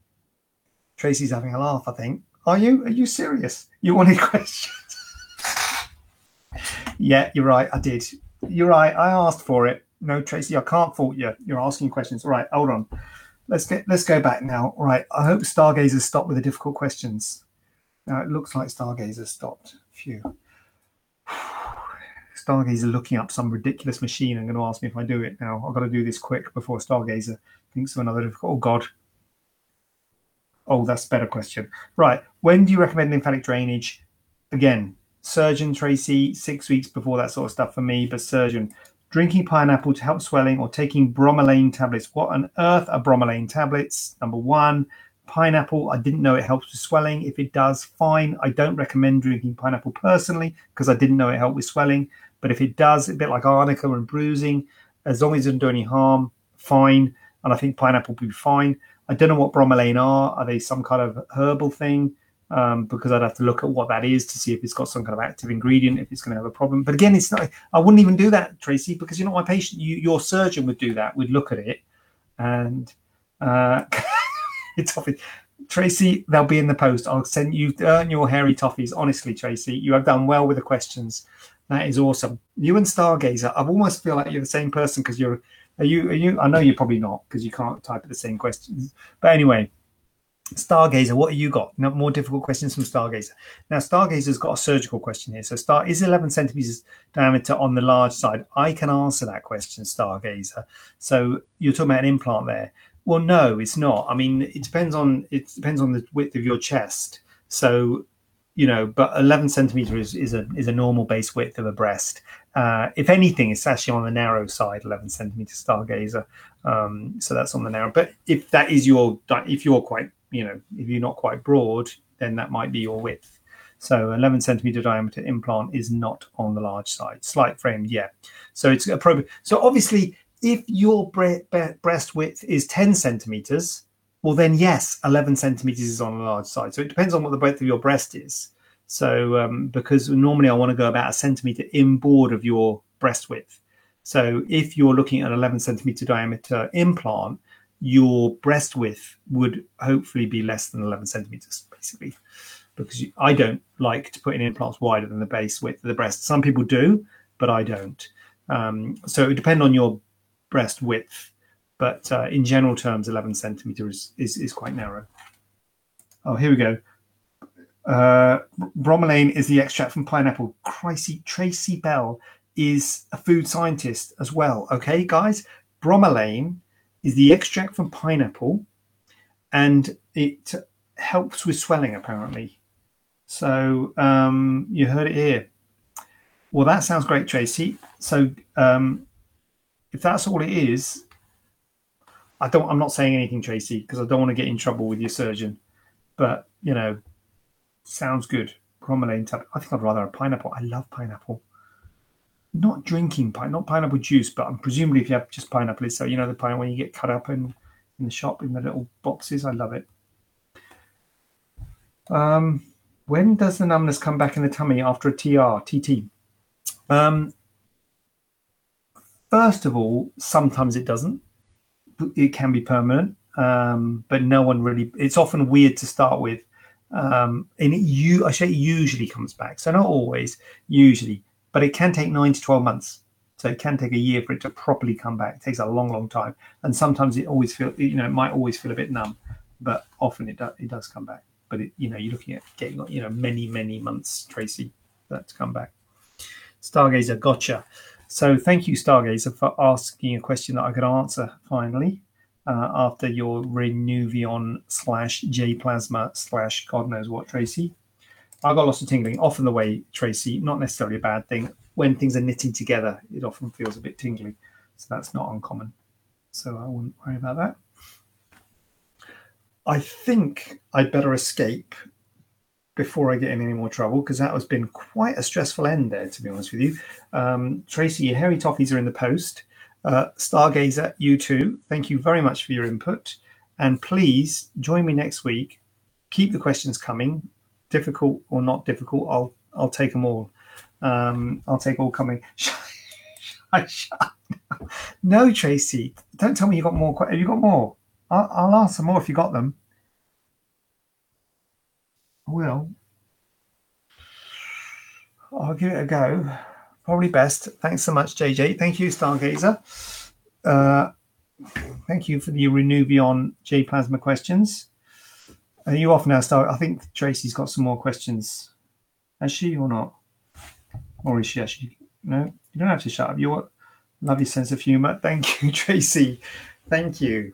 Tracy's having a laugh, I think. Are you serious? You wanted questions? Yeah, you're right. I did. You're right. I asked for it. No, Tracy, I can't fault you. You're asking questions. All right, hold on. Let's go back now. All right. I hope Stargazer stopped with the difficult questions. Now it looks like Stargazer stopped. Phew. Stargazer looking up some ridiculous machine. I'm going to ask me if I do it now. I've got to do this quick before Stargazer thinks of another difficult. Oh God. Oh, that's a better question. Right. When do you recommend lymphatic drainage? Again, surgeon, Tracy, 6 weeks before that sort of stuff for me, but surgeon. Drinking pineapple to help swelling or taking bromelain tablets. What on earth are bromelain tablets? Number one, pineapple. I didn't know it helps with swelling. If it does, fine. I don't recommend drinking pineapple personally because I didn't know it helped with swelling. But if it does, a bit like arnica and bruising, as long as it doesn't do any harm, fine. And I think pineapple will be fine. I don't know what bromelain are. Are they some kind of herbal thing? because I'd have to look at what that is to see if it's got some kind of active ingredient, if it's going to have a problem. But again, it's not. I wouldn't even do that, Tracy, because you're not my patient. Your surgeon would do that. We'd look at it, and it's obvious. Tracy, they'll be in the post. I'll send you, earn your hairy toffees. Honestly, Tracy, you have done well with the questions. That is awesome. You and Stargazer, I almost feel like you're the same person because you're, are you, I know you're probably not because you can't type the same questions. But anyway, Stargazer, what have you got? No, more difficult questions from Stargazer. Now, Stargazer's got a surgical question here. So, is 11 centimeters diameter on the large side? I can answer that question, Stargazer. So, you're talking about an implant there. Well, no, it's not. I mean, it depends on the width of your chest. So, you know, but 11 centimeter is a normal base width of a breast. If anything, it's actually on the narrow side, 11 centimeter Stargazer. So that's on the narrow. But if that is if you're not quite broad, then that might be your width. So 11 centimeter diameter implant is not on the large side. Slight framed, yeah. So it's appropriate. So obviously, if your breast width is 10 centimeters, well, then yes, 11 centimeters is on the large side. So it depends on what the breadth of your breast is. So because normally I want to go about a centimeter inboard of your breast width. So if you're looking at an 11 centimeter diameter implant, your breast width would hopefully be less than 11 centimeters, basically, because I don't like to put in implants wider than the base width of the breast. Some people do, but I don't. So it would depend on your breast width, but in general terms, 11 centimeters is quite narrow. Oh, here we go. Bromelain is the extract from pineapple. Christy, Tracy Bell is a food scientist as well. Okay, guys, bromelain is the extract from pineapple, and it helps with swelling, apparently. So you heard it here. Well, that sounds great, Tracy. So if that's all it is, I'm not saying anything, Tracy, because I don't want to get in trouble with your surgeon. But, you know, sounds good. Bromelain tablet. I think I'd rather have pineapple. I love pineapple. Not drinking not pineapple juice, but presumably if you have just pineapple, so you know the pineapple when you get cut up in the shop in the little boxes. I love it. When does the numbness come back in the tummy after a TT? First of all, sometimes it doesn't. It can be permanent, but no one really. It's often weird to start with, and it usually comes back. So not always, usually, but it can take 9 to 12 months. So it can take a year for it to properly come back. It takes a long, long time, and sometimes it might always feel a bit numb, but often it does come back. But you're looking at getting many, many months, Tracy, for that to come back. Stargazer, gotcha. So thank you, Stargazer, for asking a question that I could answer finally after your Renuvion /J Plasma / God knows what, Tracy. I got lots of tingling. Often the way, Tracy, not necessarily a bad thing. When things are knitting together, it often feels a bit tingly. So that's not uncommon. So I wouldn't worry about that. I think I'd better escape before I get in any more trouble, because that has been quite a stressful end there, to be honest with you. Tracy, your hairy toffees are in the post. Stargazer, you too. Thank you very much for your input. And please join me next week. Keep the questions coming. Difficult or not difficult, I'll take them all. I'll take all coming. No, Tracy, don't tell me you've got more. Have you got more? I'll ask some more if you got them. Well, I'll give it a go. Probably best. Thanks so much, JJ. Thank you, Stargazer. Thank you for the Renuvion J Plasma questions. Are you off now, Star? I think Tracy's got some more questions. Has she or not? Or is she actually? No, you don't have to shut up. You love your sense of humor. Thank you, Tracy. Thank you.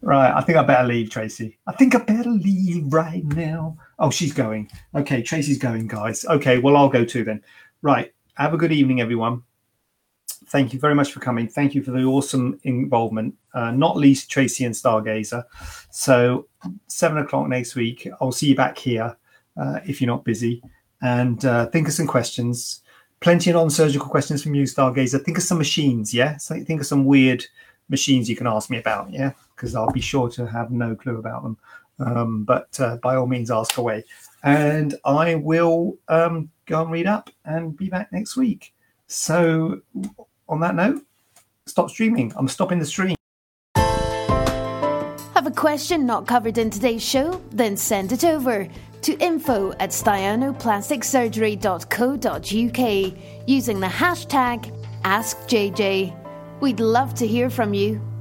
Right, I think I better leave, Tracy. I think I better leave right now. Oh, she's going. Okay, Tracy's going, guys. Okay, well, I'll go too then. Right, have a good evening, everyone. Thank you very much for coming. Thank you for the awesome involvement, not least Tracy and Stargazer. So 7:00 next week. I'll see you back here if you're not busy. And think of some questions. Plenty of non-surgical questions from you, Stargazer. Think of some machines, yeah? So think of some weird machines you can ask me about, yeah? Because I'll be sure to have no clue about them. But by all means, ask away. and I will go and read up and be back next week. So on that note, stop streaming. I'm stopping the stream. Have a question not covered in today's show? Then send it over to info@stianoplasticsurgery.co.uk using the hashtag AskJJ. We'd love to hear from you.